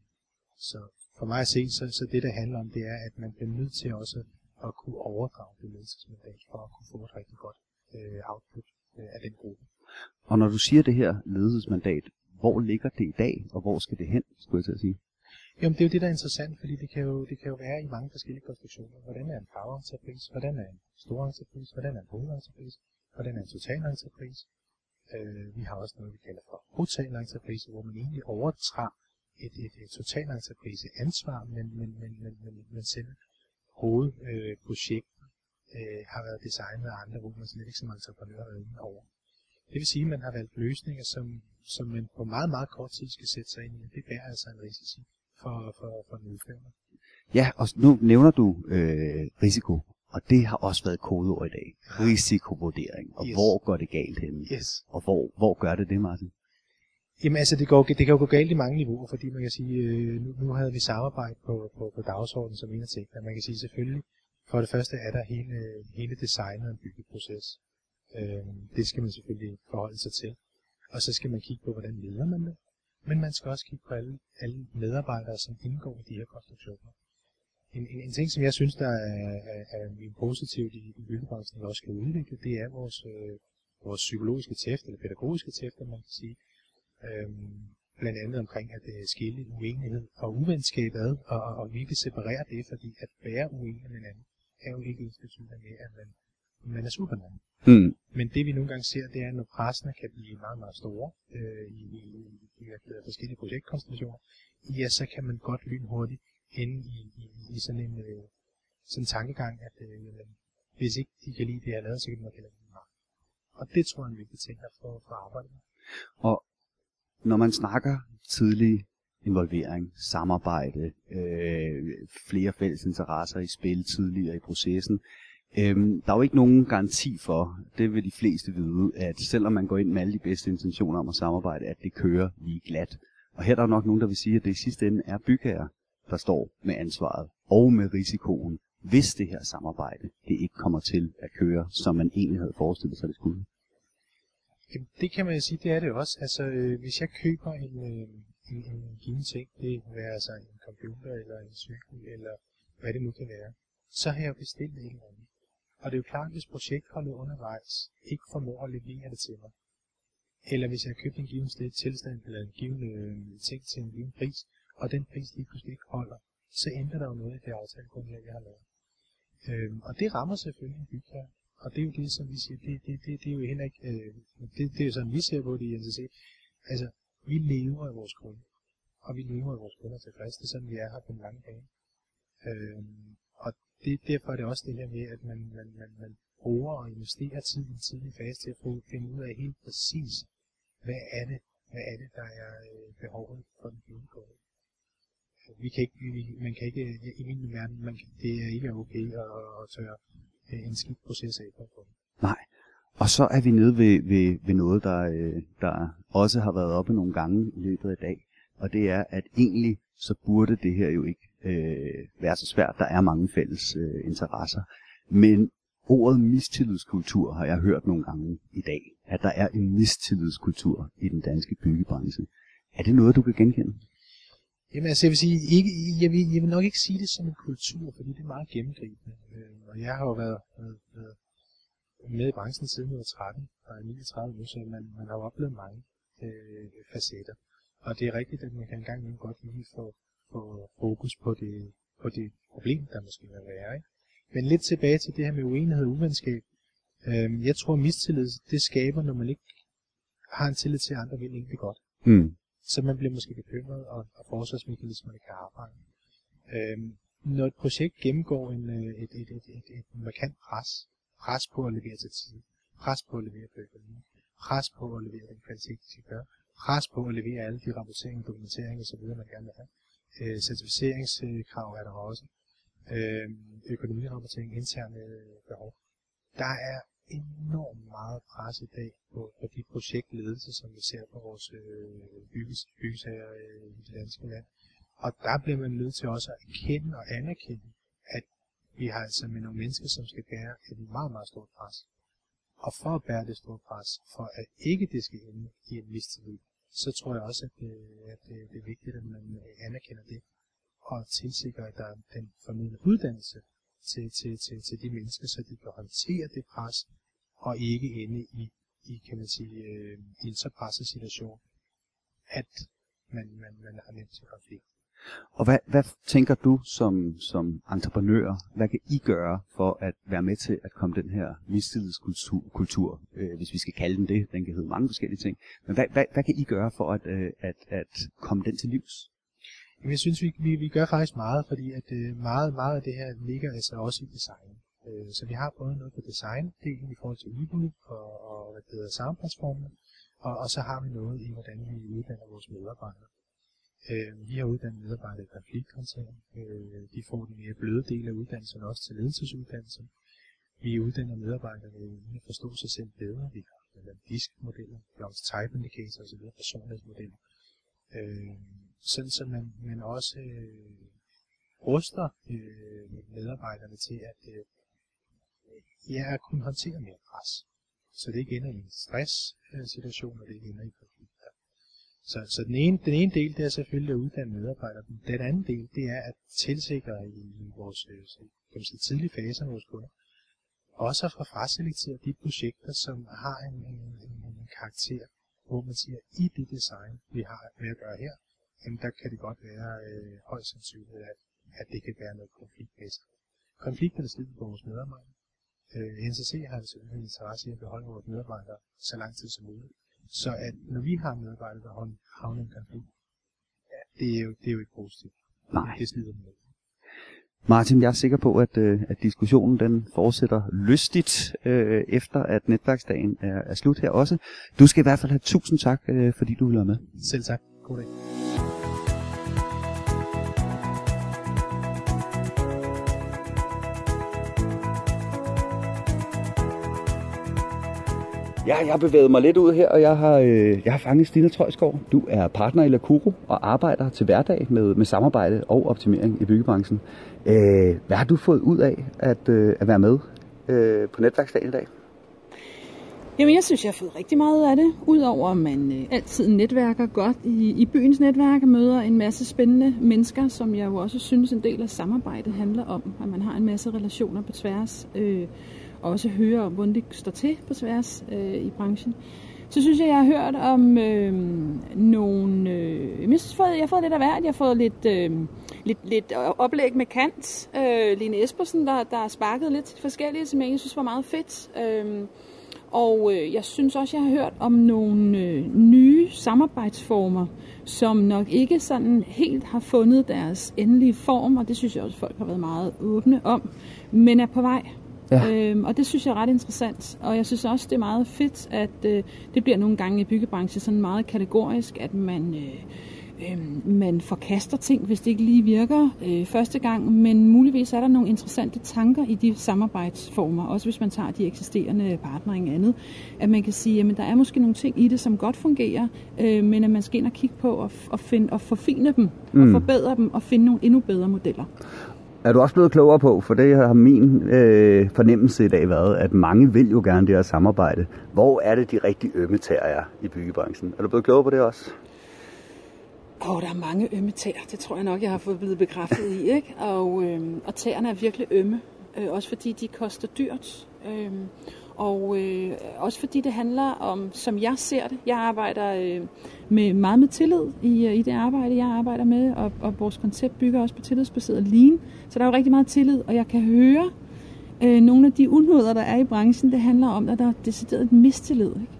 Så for mig at se, så det, der handler om, det er, at man bliver nødt til også at kunne overdrage det ledelsesmandat for at kunne få et rigtig godt output af den gruppe. Og når du siger det her ledelsesmandat, hvor ligger det i dag, og hvor skal det hen, skulle jeg til at sige? Jamen det er jo det, der er interessant, fordi det kan jo være i mange forskellige konstruktioner. Hvordan er en powerentreprise? Hvordan er en storentreprise? Hvordan er en hovedentreprise? Og den er en totalentreprise. Vi har også noget, vi kalder for totalentreprise, hvor man egentlig overtræder et totalentrepriseansvar, men selv hovedprojektet har været designet af andre, hvor man slet ikke som entreprenør har været inde over. Det vil sige, at man har valgt løsninger, som man på meget, meget kort tid skal sætte sig ind i. Det bærer altså en risiko for en udfører. Ja, og nu nævner du risiko. Og det har også været kodeord i dag. Risikovurdering. Og yes. Hvor går det galt henne? Yes. Og hvor gør det, Martin? Jamen altså, det kan jo gå galt i mange niveauer, fordi man kan sige, nu havde vi samarbejde på dagsordenen som en af ting. Man kan sige selvfølgelig, for det første er der hele designet og en byggeproces. Det skal man selvfølgelig forholde sig til. Og så skal man kigge på, hvordan leder man det. Men man skal også kigge på alle medarbejdere, som indgår i de her konstruktioner. En ting, som jeg synes, der er positivt i byggebranchen, vi også kan udvikle, det er vores psykologiske tæft, eller pædagogiske tæfter, man kan sige. Blandt andet omkring at skille uenighed og uvenskab ad, og vi kan separere det, fordi at være uenig med hinanden er jo ikke ensbetydende med, at man er supermand. Men det vi nogle gange ser, det er, når pressene kan blive meget, meget store i forskellige projektkonstellationer, ja, så kan man godt lynhurtigt inde i sådan en tankegang, at hvis ikke de kan lide det, jeg lavede, så kan de nok heller ikke meget. Og det tror jeg er en vigtig ting at få arbejdet med. Og når man snakker tidlig involvering, samarbejde, flere fælles interesser i spil tidligere i processen, der er jo ikke nogen garanti for, det vil de fleste vide, at selvom man går ind med alle de bedste intentioner om at samarbejde, at det kører lige glat. Og her er der nok nogen, der vil sige, at det i sidste ende er bygherrer, der står med ansvaret og med risikoen, hvis det her samarbejde det ikke kommer til at køre, som man egentlig havde forestillet sig, det skulle. Jamen, det kan man jo sige, det er det også. Altså, hvis jeg køber en given ting, det kan være altså en computer eller en cykel eller hvad det nu kan være, så har jeg bestilt det eller andet. Og det er jo klart, hvis projektholdet undervejs ikke formår at levere det til mig, eller hvis jeg har købt en given tilstand eller en given ting til en given pris, og den pris lige pludselig ikke holder, så ændrer der jo noget i det aftalegrundlag, jeg har lavet. Og det rammer selvfølgelig en bygherre. Og det er jo det, som vi siger, det er jo heller ikke, det er jo sådan, vi ser på det i NTC. Altså, vi lever af vores kunder, og vi lever af vores kunder tilfreds, det er sådan, vi er her på en lang bane. Og derfor er det også det her med, at man bruger og investerer tid i en tidlig fase til at få finde ud af helt præcis, hvad er det, der er behovet for den byggekunde. Man kan ikke, i min verden, det er ikke okay at tørre en skidt proces af på. Nej, og så er vi nede ved noget, der også har været oppe nogle gange i løbet af dag, og det er, at egentlig så burde det her jo ikke være så svært. Der er mange fælles interesser, men ordet mistillidskultur har jeg hørt nogle gange i dag, at der er en mistillidskultur i den danske byggebranche. Er det noget, du kan genkende? Jamen altså, jeg vil sige, jeg vil nok ikke sige det som en kultur, fordi det er meget gennemgribende. Og jeg har jo været med i branchen siden 2013, og jeg er 39 nu, så man har jo oplevet mange facetter. Og det er rigtigt, at man kan engang nu godt lige få fokus på det problem, der måske vil være. Ikke? Men lidt tilbage til det her med uenighed og uvenskab. Jeg tror, mistillid, det skaber, når man ikke har en tillid til, at andre vil egentlig godt. Så man bliver måske bekymret, og forsvarsmekanismerne kan arbejde. Når et projekt gennemgår et markant pres på at levere til tid, pres på at levere på økonomien, pres på at levere den kvalitet, de skal gøre, pres på at levere alle de rapporteringer, dokumenteringer osv., man gerne vil have, certificeringskrav er der også, økonomirapportering, interne behov. Der er enormt meget pres i dag på de projektledelser, som vi ser på vores byggesager i det danske land. Og der bliver man nødt til også at erkende og anerkende, at vi har altså med nogle mennesker, som skal bære et meget, meget stort pres. Og for at bære det store pres, for at ikke det skal ende i en mistillid, så tror jeg også, at det er vigtigt, at man anerkender det og tilsikrer, at der er den fornødne uddannelse til de mennesker, så de kan håndtere det pres, og ikke ende i kan man sige, en så presset situation, at man har nemt til konflikt. Og hvad tænker du som entreprenør, hvad kan I gøre for at være med til at komme den her mistillidskultur, hvis vi skal kalde den det, den kan hedde mange forskellige ting, men hvad kan I gøre for at komme den til livs? Jeg synes, vi gør faktisk meget, fordi at meget af det her ligger altså også i design. Så vi har både noget på design, det er i forhold til udbud og hvad det hedder, samarbejdsformer, og så har vi noget i, hvordan vi uddanner vores medarbejdere. Vi har uddannet medarbejdere i konflikthåndtering. De får den mere bløde del af uddannelsen, også til ledelsesuddannelsen. Vi uddanner medarbejdere i at forstå sig selv bedre. Vi har DISC-modeller, vi har også type indicators osv., personlighedsmodeller. Sådan så man også ruster medarbejderne til, at kunne håndtere mere pres. Så det ikke ender i en stress situation, og det ikke ender i konflikter. Så den ene del, det er selvfølgelig at uddanne medarbejdere. Den anden del, det er at tilsikre i vores tidlige faser med vores kunder, også at få fraselektere de projekter, som har en karakter, hvor man siger, i det design, vi har med at gøre her, jamen der kan det godt være højst sandsynligt, at det kan være noget konfliktmæssigt. Konflikter, der slider på vores medarbejdere. NTC har en selvfølgelig interesse i at beholde vores medarbejdere så lang tid som muligt. Så at når vi har medarbejdere, der havner en konflikt, ja, det er jo ikke positivt. Nej. Det slider med. Martin, jeg er sikker på, at diskussionen den fortsætter lystigt, efter at netværksdagen er slut her også. Du skal i hvert fald have tusind tak, fordi du vil være med. Selv tak. God dag. Ja, jeg har bevæget mig lidt ud her, og jeg har fanget Stine Trøjsgaard. Du er partner i La Kuro og arbejder til hverdag med samarbejde og optimering i byggebranchen. Hvad har du fået ud af at være med på netværksdagen i dag? Jamen, jeg synes, jeg har fået rigtig meget af det. Udover at man altid netværker godt i byens netværk, møder en masse spændende mennesker, som jeg jo også synes, en del af samarbejdet handler om, at man har en masse relationer på tværs. Også høre om, hvordan det står til på tværs i branchen. Så synes jeg har hørt om nogle... jeg har fået lidt af hvert. Jeg har fået lidt oplæg med kant. Lene Espersen, der sparkede lidt forskellige, som jeg synes var meget fedt. Og jeg synes også, jeg har hørt om nogle nye samarbejdsformer, som nok ikke sådan helt har fundet deres endelige form, og det synes jeg også, folk har været meget åbne om, men er på vej. Ja. Og det synes jeg er ret interessant, og jeg synes også, det er meget fedt, at det bliver nogle gange i byggebranchen sådan meget kategorisk, at man forkaster ting, hvis det ikke lige virker første gang, men muligvis er der nogle interessante tanker i de samarbejdsformer, også hvis man tager de eksisterende partnere og andet, at man kan sige, at der er måske nogle ting i det, som godt fungerer, men at man skal ind og kigge på og forfine dem, og forbedre dem, og finde nogle endnu bedre modeller. Er du også blevet klogere på, for det har min fornemmelse i dag været, at mange vil jo gerne det her samarbejde. Hvor er det de rigtige ømme tæer er i byggebranchen? Er du blevet klogere på det også? Der er mange ømme tæer. Det tror jeg nok, jeg har fået blevet bekræftet i, ikke? Og tæerne er virkelig ømme. Også fordi de koster dyrt. Og også fordi det handler om, som jeg ser det, jeg arbejder meget med tillid i det arbejde, jeg arbejder med, og vores koncept bygger også på tillidsbaseret lean, så der er jo rigtig meget tillid, og jeg kan høre nogle af de unåder, der er i branchen, det handler om, at der er decideret mistillid, ikke?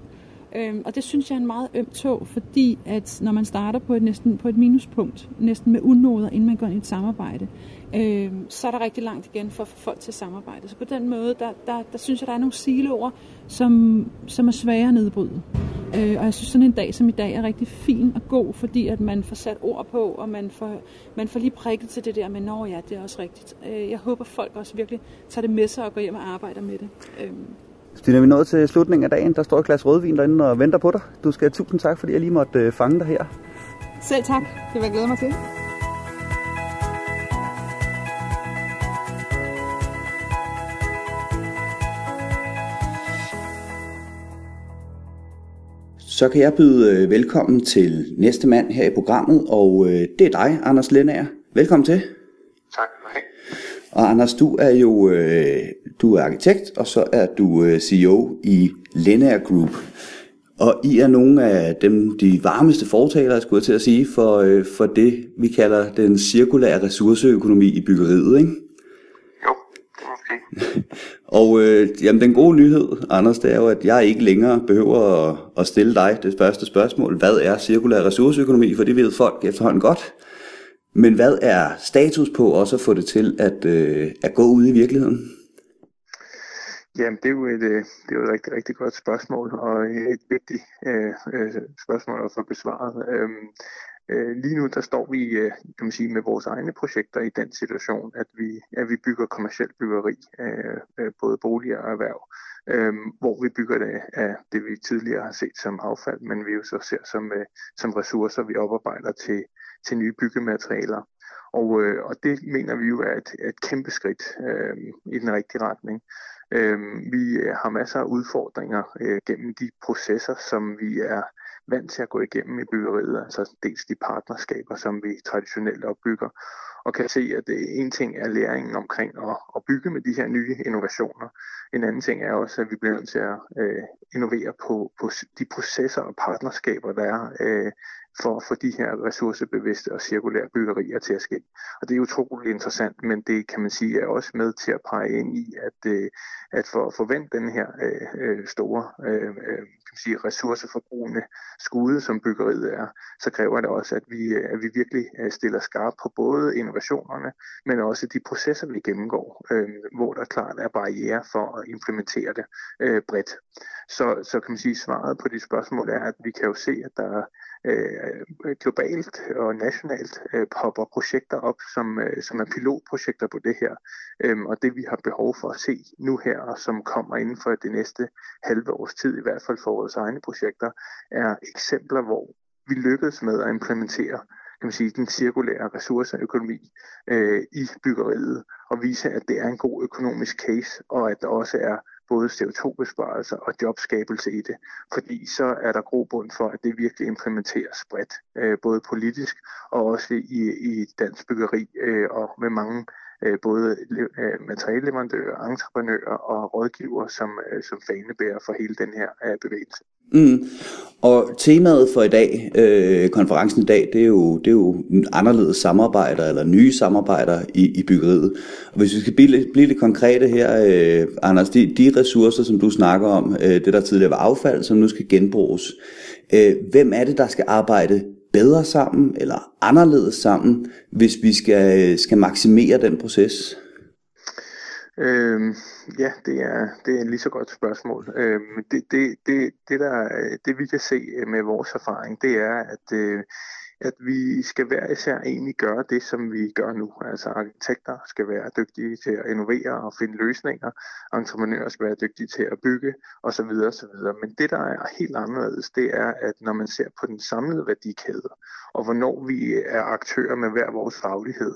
Og det synes jeg er en meget øm tog, fordi at når man starter på et minuspunkt, næsten med unåder, inden man går ind i et samarbejde, så er der rigtig langt igen for at få folk til at samarbejde. Så på den måde, der synes jeg, der er nogle siloer, som er svære at nedbryde. Og jeg synes, sådan en dag som i dag er rigtig fin og god, fordi at man får sat ord på, og man får lige prikket til det der med, nå ja, det er også rigtigt. Jeg håber, folk også virkelig tager det med sig og går hjem og arbejder med det. Stine, vi er nået til slutningen af dagen. Der står et glas rødvin derinde og venter på dig. Du skal have tusind tak, fordi jeg lige måtte fange dig her. Selv tak. Det vil jeg glæde mig til. Så kan jeg byde velkommen til næste mand her i programmet, og det er dig, Anders Lendager. Velkommen til. Tak. Og Anders, du er jo du er arkitekt, og så er du CEO i Lendager Group. Og I er nogle af dem, de varmeste fortalere, skulle jeg til at sige, for det, vi kalder den cirkulære ressourceøkonomi i byggeriet, ikke? Og jamen, den gode nyhed, Anders, det er jo, at jeg ikke længere behøver at stille dig det første spørgsmål. Hvad er cirkulær ressourceøkonomi? For det ved folk efterhånden godt. Men hvad er status på også at få det til at gå ud i virkeligheden? Jamen, det er jo et rigtig, rigtig godt spørgsmål, og et vigtigt spørgsmål at få besvaret. Lige nu der står vi, kan man sige, med vores egne projekter i den situation, at vi bygger kommercielt byggeri, både boliger og erhverv, hvor vi bygger det af det, vi tidligere har set som affald, men vi jo så ser som ressourcer, vi oparbejder til nye byggematerialer. Og det mener vi jo er et kæmpe skridt i den rigtige retning. Vi har masser af udfordringer gennem de processer, som vi er vant til at gå igennem i byggeriet, altså dels de partnerskaber, som vi traditionelt opbygger, og kan se, at en ting er læringen omkring at bygge med de her nye innovationer. En anden ting er også, at vi bliver nødt til at innovere på de processer og partnerskaber, der er for at få de her ressourcebevidste og cirkulære byggerier til at ske. Og det er utroligt interessant, men det kan man sige er også med til at pege ind i, at for at forvente den her store kan man sige, ressourceforbrugende skude, som byggeriet er, så kræver det også, at vi virkelig stiller skarpt på både innovationerne, men også de processer, vi gennemgår, hvor der klart er barrierer for at implementere det bredt. Så kan man sige, svaret på de spørgsmål er, at vi kan jo se, at der globalt og nationalt popper projekter op, som er pilotprojekter på det her. Og det vi har behov for at se nu her, og som kommer inden for det næste halve års tid, i hvert fald for vores egne projekter, er eksempler, hvor vi lykkedes med at implementere kan man sige, den cirkulære ressourceøkonomi i byggeriet, og vise, at det er en god økonomisk case, og at der også er både CO2-besparelser og jobskabelse i det, fordi så er der grobund for, at det virkelig implementeres bredt, både politisk og også i dansk byggeri og med mange både materialleverandører, entreprenører og rådgivere, som fanebærer for hele den her bevægelse. Mm. Og temaet for i dag, konferencen i dag, det er jo anderledes samarbejder eller nye samarbejder i byggeriet. Og hvis vi skal blive lidt konkrete her, Anders, de ressourcer, som du snakker om, det der tidligere var affald, som nu skal genbruges. Hvem er det, der skal arbejde bedre sammen eller anderledes sammen, hvis vi skal maksimere den proces? Ja, det er et lige så godt spørgsmål. Det vi kan se med vores erfaring, det er, at vi skal hver især egentlig gøre det, som vi gør nu. Altså arkitekter skal være dygtige til at innovere og finde løsninger, entreprenører skal være dygtige til at bygge osv. osv. Men det, der er helt anderledes, det er, at når man ser på den samlede værdikæde, og hvornår vi er aktører med hver vores faglighed,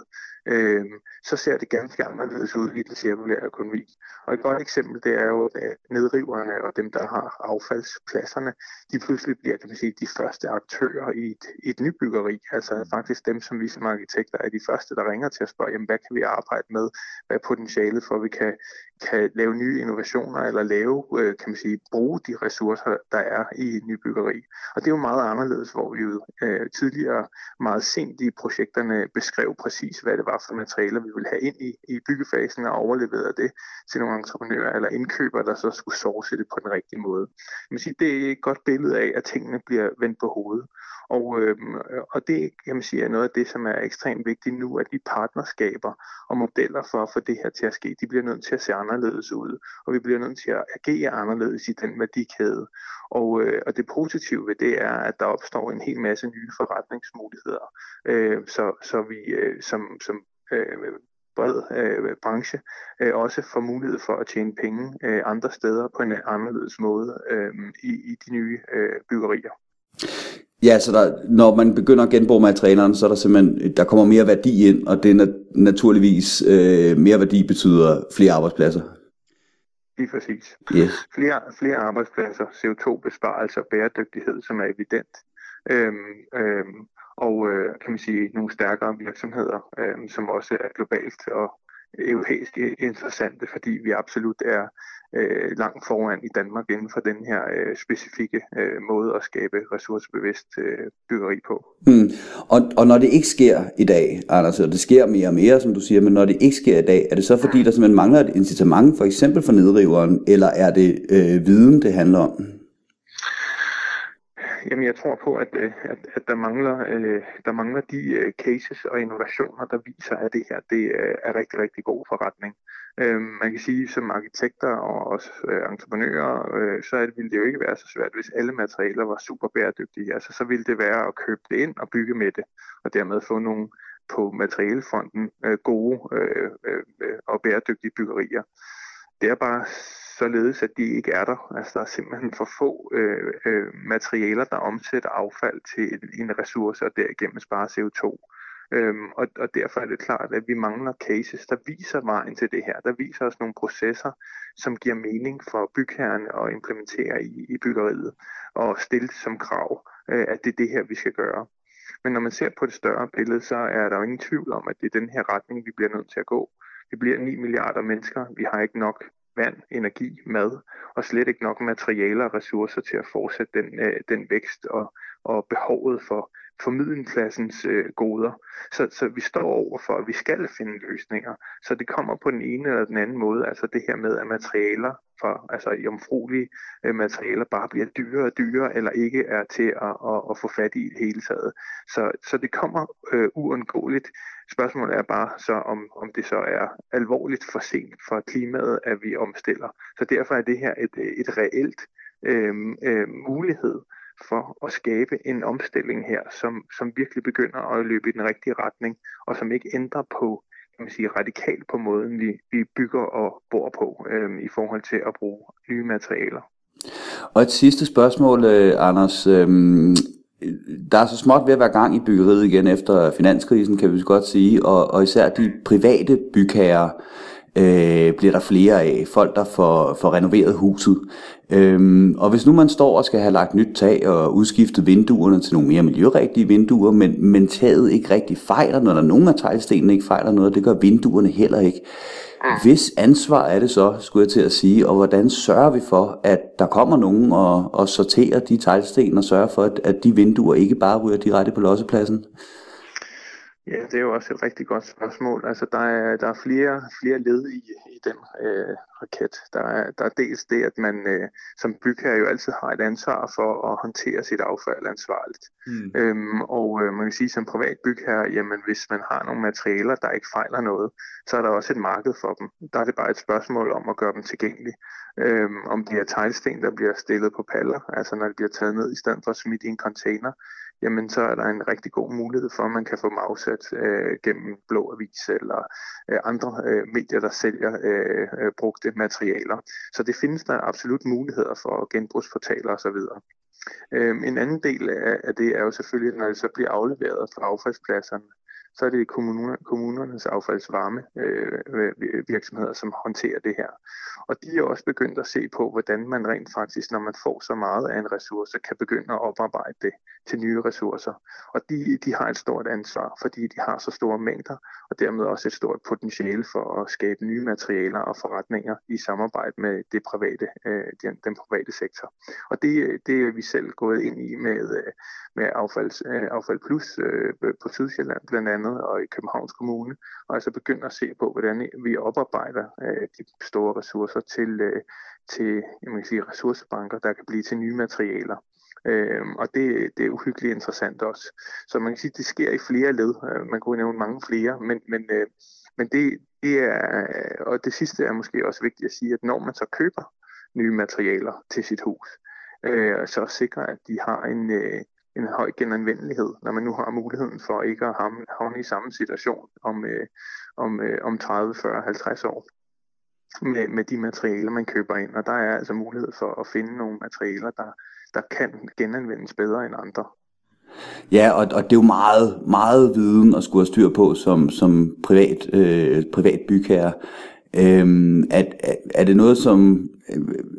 så ser det ganske anderledes ud i den cirkulære økonomi. Og et godt eksempel, det er jo, at nedriverne og dem, der har affaldspladserne, de pludselig bliver, kan man sige, de første aktører i et nybyggeri. Altså faktisk dem, som vi som arkitekter er de første, der ringer til at spørge, jamen, hvad kan vi arbejde med? Hvad er potentialet for, at vi kan lave nye innovationer eller kan man sige, bruge de ressourcer, der er i et nybyggeri? Og det er jo meget anderledes, hvor vi jo tidligere meget sent i projekterne beskrev præcis, hvad det var for materialer, vi ville have ind i byggefasen og overleverede det til nogle entreprenører eller indkøbere, der så skulle source det på den rigtige måde. Man siger, det er et godt billede af, at tingene bliver vendt på hovedet. Og det kan man sige, er noget af det, som er ekstremt vigtigt nu, at de partnerskaber og modeller for at få det her til at ske, de bliver nødt til at se anderledes ud, og vi bliver nødt til at agere anderledes i den værdikæde. Og det positive ved det er, at der opstår en hel masse nye forretningsmuligheder, så vi som bred branche også får mulighed for at tjene penge andre steder på en anderledes måde i de nye byggerier. Ja, så når man begynder at genbruge materialerne, så er der simpelthen, der kommer mere værdi ind, og det er naturligvis mere værdi betyder flere arbejdspladser. Lige præcis. Yes. Flere arbejdspladser, CO2-besparelser, bæredygtighed, som er evident. Kan man sige, nogle stærkere virksomheder, som også er globalt og europæisk interessante, fordi vi absolut er langt foran i Danmark inden for den her specifikke måde at skabe ressourcebevidst byggeri på. Mm. Og når det ikke sker i dag, Anders, og det sker mere og mere, som du siger, men når det ikke sker i dag, er det så fordi, der simpelthen mangler et incitament, for eksempel for nedriveren, eller er det viden, det handler om? Jamen, jeg tror på, at der mangler de cases og innovationer, der viser, at det her det er rigtig, rigtig god forretning. Man kan sige, som arkitekter og også entreprenører, så ville det jo ikke være så svært, hvis alle materialer var super bæredygtige. Altså, så ville det være at købe det ind og bygge med det, og dermed få nogle på materialefronten gode og bæredygtige byggerier. Det er bare således, at de ikke er der. Altså, der er simpelthen for få materialer, der omsætter affald til en ressource og derigennem sparer CO2. Og derfor er det klart, at vi mangler cases, der viser vejen til det her, der viser os nogle processer, som giver mening for bygherren at implementere i byggeriet og stille som krav, at det er det her, vi skal gøre. Men når man ser på det større billede, så er der jo ingen tvivl om, at det er den her retning, vi bliver nødt til at gå. Vi bliver 9 milliarder mennesker, vi har ikke nok vand, energi, mad og slet ikke nok materialer og ressourcer til at fortsætte den vækst og behovet for middelklassens goder. Så vi står over for, at vi skal finde løsninger. Så det kommer på den ene eller den anden måde, altså det her med, at materialer, altså jomfruelige materialer, bare bliver dyrere og dyrere, eller ikke er til at få fat i det hele taget. Så det kommer uundgåeligt. Spørgsmålet er bare så, om det så er alvorligt for sent for klimaet, at vi omstiller. Så derfor er det her et reelt mulighed for at skabe en omstilling her, som virkelig begynder at løbe i den rigtige retning, og som ikke ændrer på, kan man sige, radikalt på måden, vi bygger og bor på i forhold til at bruge nye materialer. Og et sidste spørgsmål, Anders. Der er så småt ved at være gang i byggeriet igen efter finanskrisen, kan vi så godt sige, og især de private bygherrer bliver der flere af, folk der får renoveret huset. Og hvis nu man står og skal have lagt nyt tag og udskiftet vinduerne til nogle mere miljørigtige vinduer, men taget ikke rigtig fejler, når der er nogen af teglstenene ikke fejler noget, det gør vinduerne heller ikke. Hvis ansvar er det så, skulle jeg til at sige, og hvordan sørger vi for, at der kommer nogen og sorterer de teglsten og sørger for, at de vinduer ikke bare ryger direkte på lossepladsen? Ja, det er jo også et rigtig godt spørgsmål. Altså, der er flere led i den raket. Der er dels det, at man som bygherre jo altid har et ansvar for at håndtere sit affald ansvarligt. Og man kan sige, som privat bygherre, jamen hvis man har nogle materialer, der ikke fejler noget, så er der også et marked for dem. Der er det bare et spørgsmål om at gøre dem tilgængelige. Om det er teglsten, der bliver stillet på paller, altså når det bliver taget ned i stedet for at smidt i en container, jamen så er der en rigtig god mulighed for, at man kan få dem afsat gennem Blå Avis eller andre medier, der sælger brugte materialer. Så det findes der absolut muligheder for genbrugsportaler osv. En anden del af det er jo selvfølgelig, når det så bliver afleveret fra affaldspladserne, så er det kommunernes affaldsvarmevirksomheder, som håndterer det her. Og de er også begyndt at se på, hvordan man rent faktisk, når man får så meget af en ressource, kan begynde at oparbejde det til nye ressourcer. Og de har et stort ansvar, fordi de har så store mængder, og dermed også et stort potentiale for at skabe nye materialer og forretninger i samarbejde med det private, den private sektor. Og det er vi selv gået ind i med Affald Plus på Sydsjælland blandt andet, og i Københavns Kommune, og altså begynder at se på, hvordan vi oparbejder de store ressourcer til jeg må sige, ressourcebanker, der kan blive til nye materialer. Og det er uhyggeligt interessant også. Så man kan sige, at det sker i flere led. Man kunne nævne mange flere, men det er, og det sidste er måske også vigtigt at sige, at når man så køber nye materialer til sit hus, så sikrer, at de har en høj genanvendelighed, når man nu har muligheden for ikke at havne i samme situation om 30, 40, 50 år med de materialer, man køber ind. Og der er altså mulighed for at finde nogle materialer, der kan genanvendes bedre end andre. Ja, og det er jo meget, meget viden at skulle have styr på som privat bygherre. Er det noget som,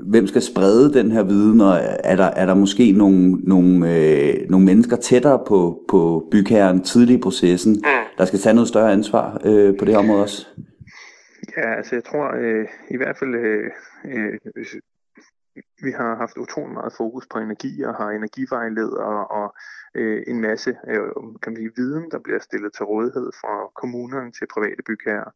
hvem skal sprede den her viden, og er der måske nogle mennesker tættere på bygherren tidlig i processen, der skal tage noget større ansvar på det område også? Ja, altså jeg tror i hvert fald, vi har haft utrolig meget fokus på energi og har energivejledere og en masse kan man sige, viden, der bliver stillet til rådighed fra kommunerne til private bygherrer.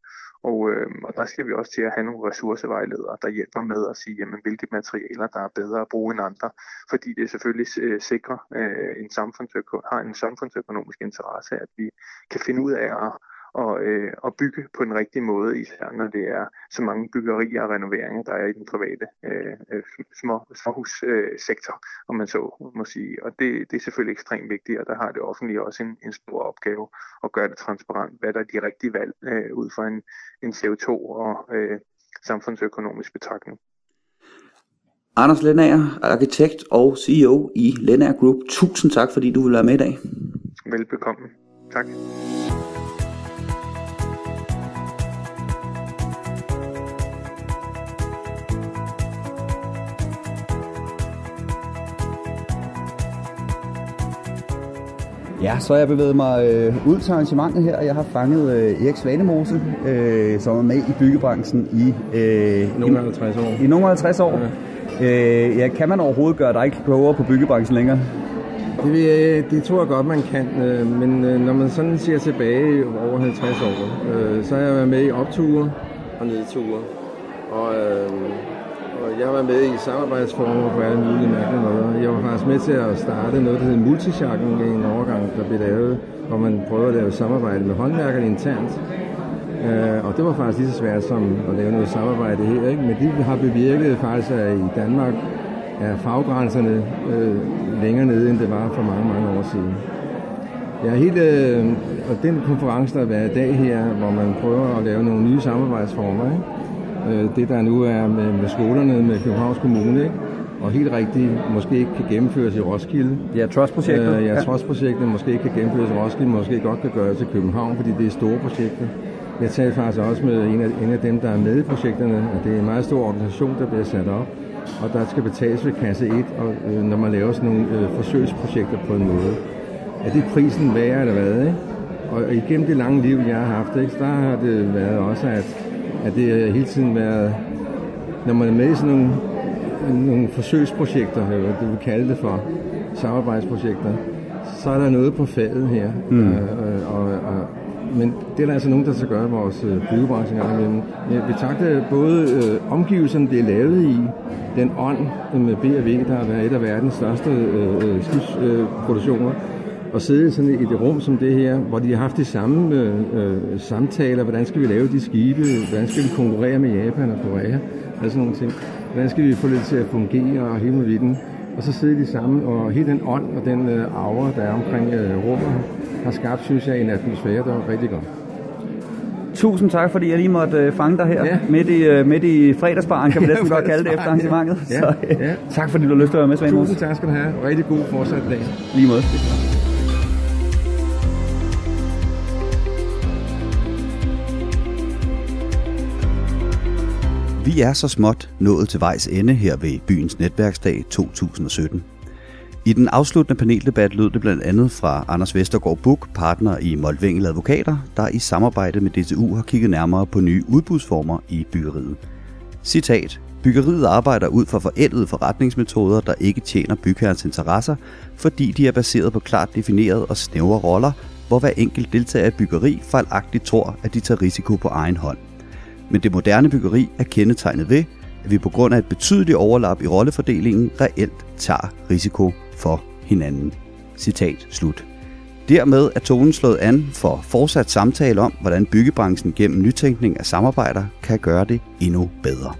Og der skal vi også til at have nogle ressourcevejledere, der hjælper med at sige, jamen, hvilke materialer, der er bedre at bruge end andre. Fordi det selvfølgelig sikrer, har en samfundsøkonomisk interesse, at vi kan finde ud af at bygge på den rigtige måde, især når det er så mange byggerier og renoveringer, der er i den private småhussektor, om man så må sige. Og det er selvfølgelig ekstremt vigtigt, og der har det offentlige også en stor opgave at gøre det transparent, hvad der er de rigtige valg ud fra en CO2 og samfundsøkonomisk betragtning. Anders Lendager, arkitekt og CEO i Lendager Group. Tusind tak, fordi du vil være med i dag. Velbekomme. Tak. Ja, så jeg bevæget mig ud til arrangementet her, og jeg har fanget Erik Svane Mose, som er med i byggebranchen i nogle 50 år. I nogle 50 år. Ja. Kan man overhovedet gøre dig ikke klogere på byggebranchen længere? Det tror jeg godt, man kan, men når man sådan ser tilbage over 50 år, så har jeg været med i opture og nedture, og jeg har været med i samarbejdsformer for alle mulige mærkelige måder. Jeg var faktisk med til at starte noget, der hedder Multishacken, en overgang, der blev lavet, hvor man prøver at lave samarbejde med håndværkerne internt. Og det var faktisk lige så svært som at lave noget samarbejde her, ikke? Men det har bevirket faktisk, at i Danmark er faggrænserne længere nede, end det var for mange, mange år siden. Jeg er helt, og den konference, der har været i dag her, hvor man prøver at lave nogle nye samarbejdsformer, ikke? Det der nu er med skolerne, med Københavns Kommune, ikke? Og helt rigtigt måske ikke kan gennemføres i Roskilde. Ja, Trust-projektet. Ja, Trust-projektet måske ikke kan gennemføres i Roskilde, måske godt kan gøres i København, fordi det er store projekter. Jeg talte faktisk også med en af dem, der er med i projekterne, og det er en meget stor organisation, der bliver sat op, og der skal betales ved kasse 1, og, når man laver sådan nogle forsøgsprojekter på en måde. Er det prisen værd eller hvad, ikke? Og igennem det lange liv, jeg har haft, ikke, der har det været også, at det har hele tiden været, når man er med i sådan nogle forsøgsprojekter, eller hvad det vil kalde det for, samarbejdsprojekter, så er der noget på faget her. Men det er der altså nogen, der skal gøre vores byggebranche engang imellem. Jeg betragter både omgivelserne, det er lavet i, den ånd med B&W, der har været et af verdens største skibsproduktioner, og sidde sådan i det rum som det her, hvor de har haft de samme samtaler, hvordan skal vi lave de skibe, hvordan skal vi konkurrere med Japan og Korea, og sådan nogle ting. Hvordan skal vi få det til at fungere og hele vidden. Og så sidder de sammen, og hele den ånd og den aura, der er omkring rummet, har skabt, synes jeg, en atmosfære, der var rigtig godt. Tusind tak, fordi jeg lige måtte fange dig her, ja. midt i fredagsbaren, kan man næsten godt kalde det efter arrangementet. Ja. Så, ja. Tak fordi du har lyst til at være med, Svane Mose. Tusind tak skal du have. Rigtig god fortsat dag. Lige måde. Vi er så småt nået til vejs ende her ved Byens Netværksdag 2017. I den afsluttende paneldebat lød det blandt andet fra Anders Vestergaard Buk, partner i Moltwinkel Advokater, der i samarbejde med DTU har kigget nærmere på nye udbudsformer i byggeriet. Citat: Byggeriet arbejder ud fra forældede forretningsmetoder, der ikke tjener bygherrens interesser, fordi de er baseret på klart definerede og snævre roller, hvor hver enkelt deltager i byggeri fejlagtigt tror, at de tager risiko på egen hånd. Men det moderne byggeri er kendetegnet ved, at vi på grund af et betydeligt overlap i rollefordelingen reelt tager risiko for hinanden. Citat slut. Dermed er tonen slået an for fortsat samtale om, hvordan byggebranchen gennem nytænkning af samarbejder kan gøre det endnu bedre.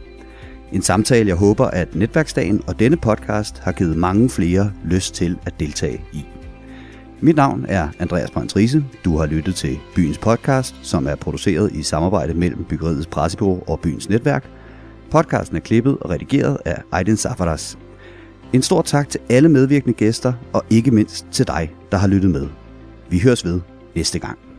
En samtale, jeg håber, at Netværksdagen og denne podcast har givet mange flere lyst til at deltage i. Mit navn er Andreas Brønds Riese. Du har lyttet til Byens Podcast, som er produceret i samarbejde mellem Byggeriets Pressebureau og Byens Netværk. Podcasten er klippet og redigeret af Aydin Safaras. En stor tak til alle medvirkende gæster, og ikke mindst til dig, der har lyttet med. Vi høres ved næste gang.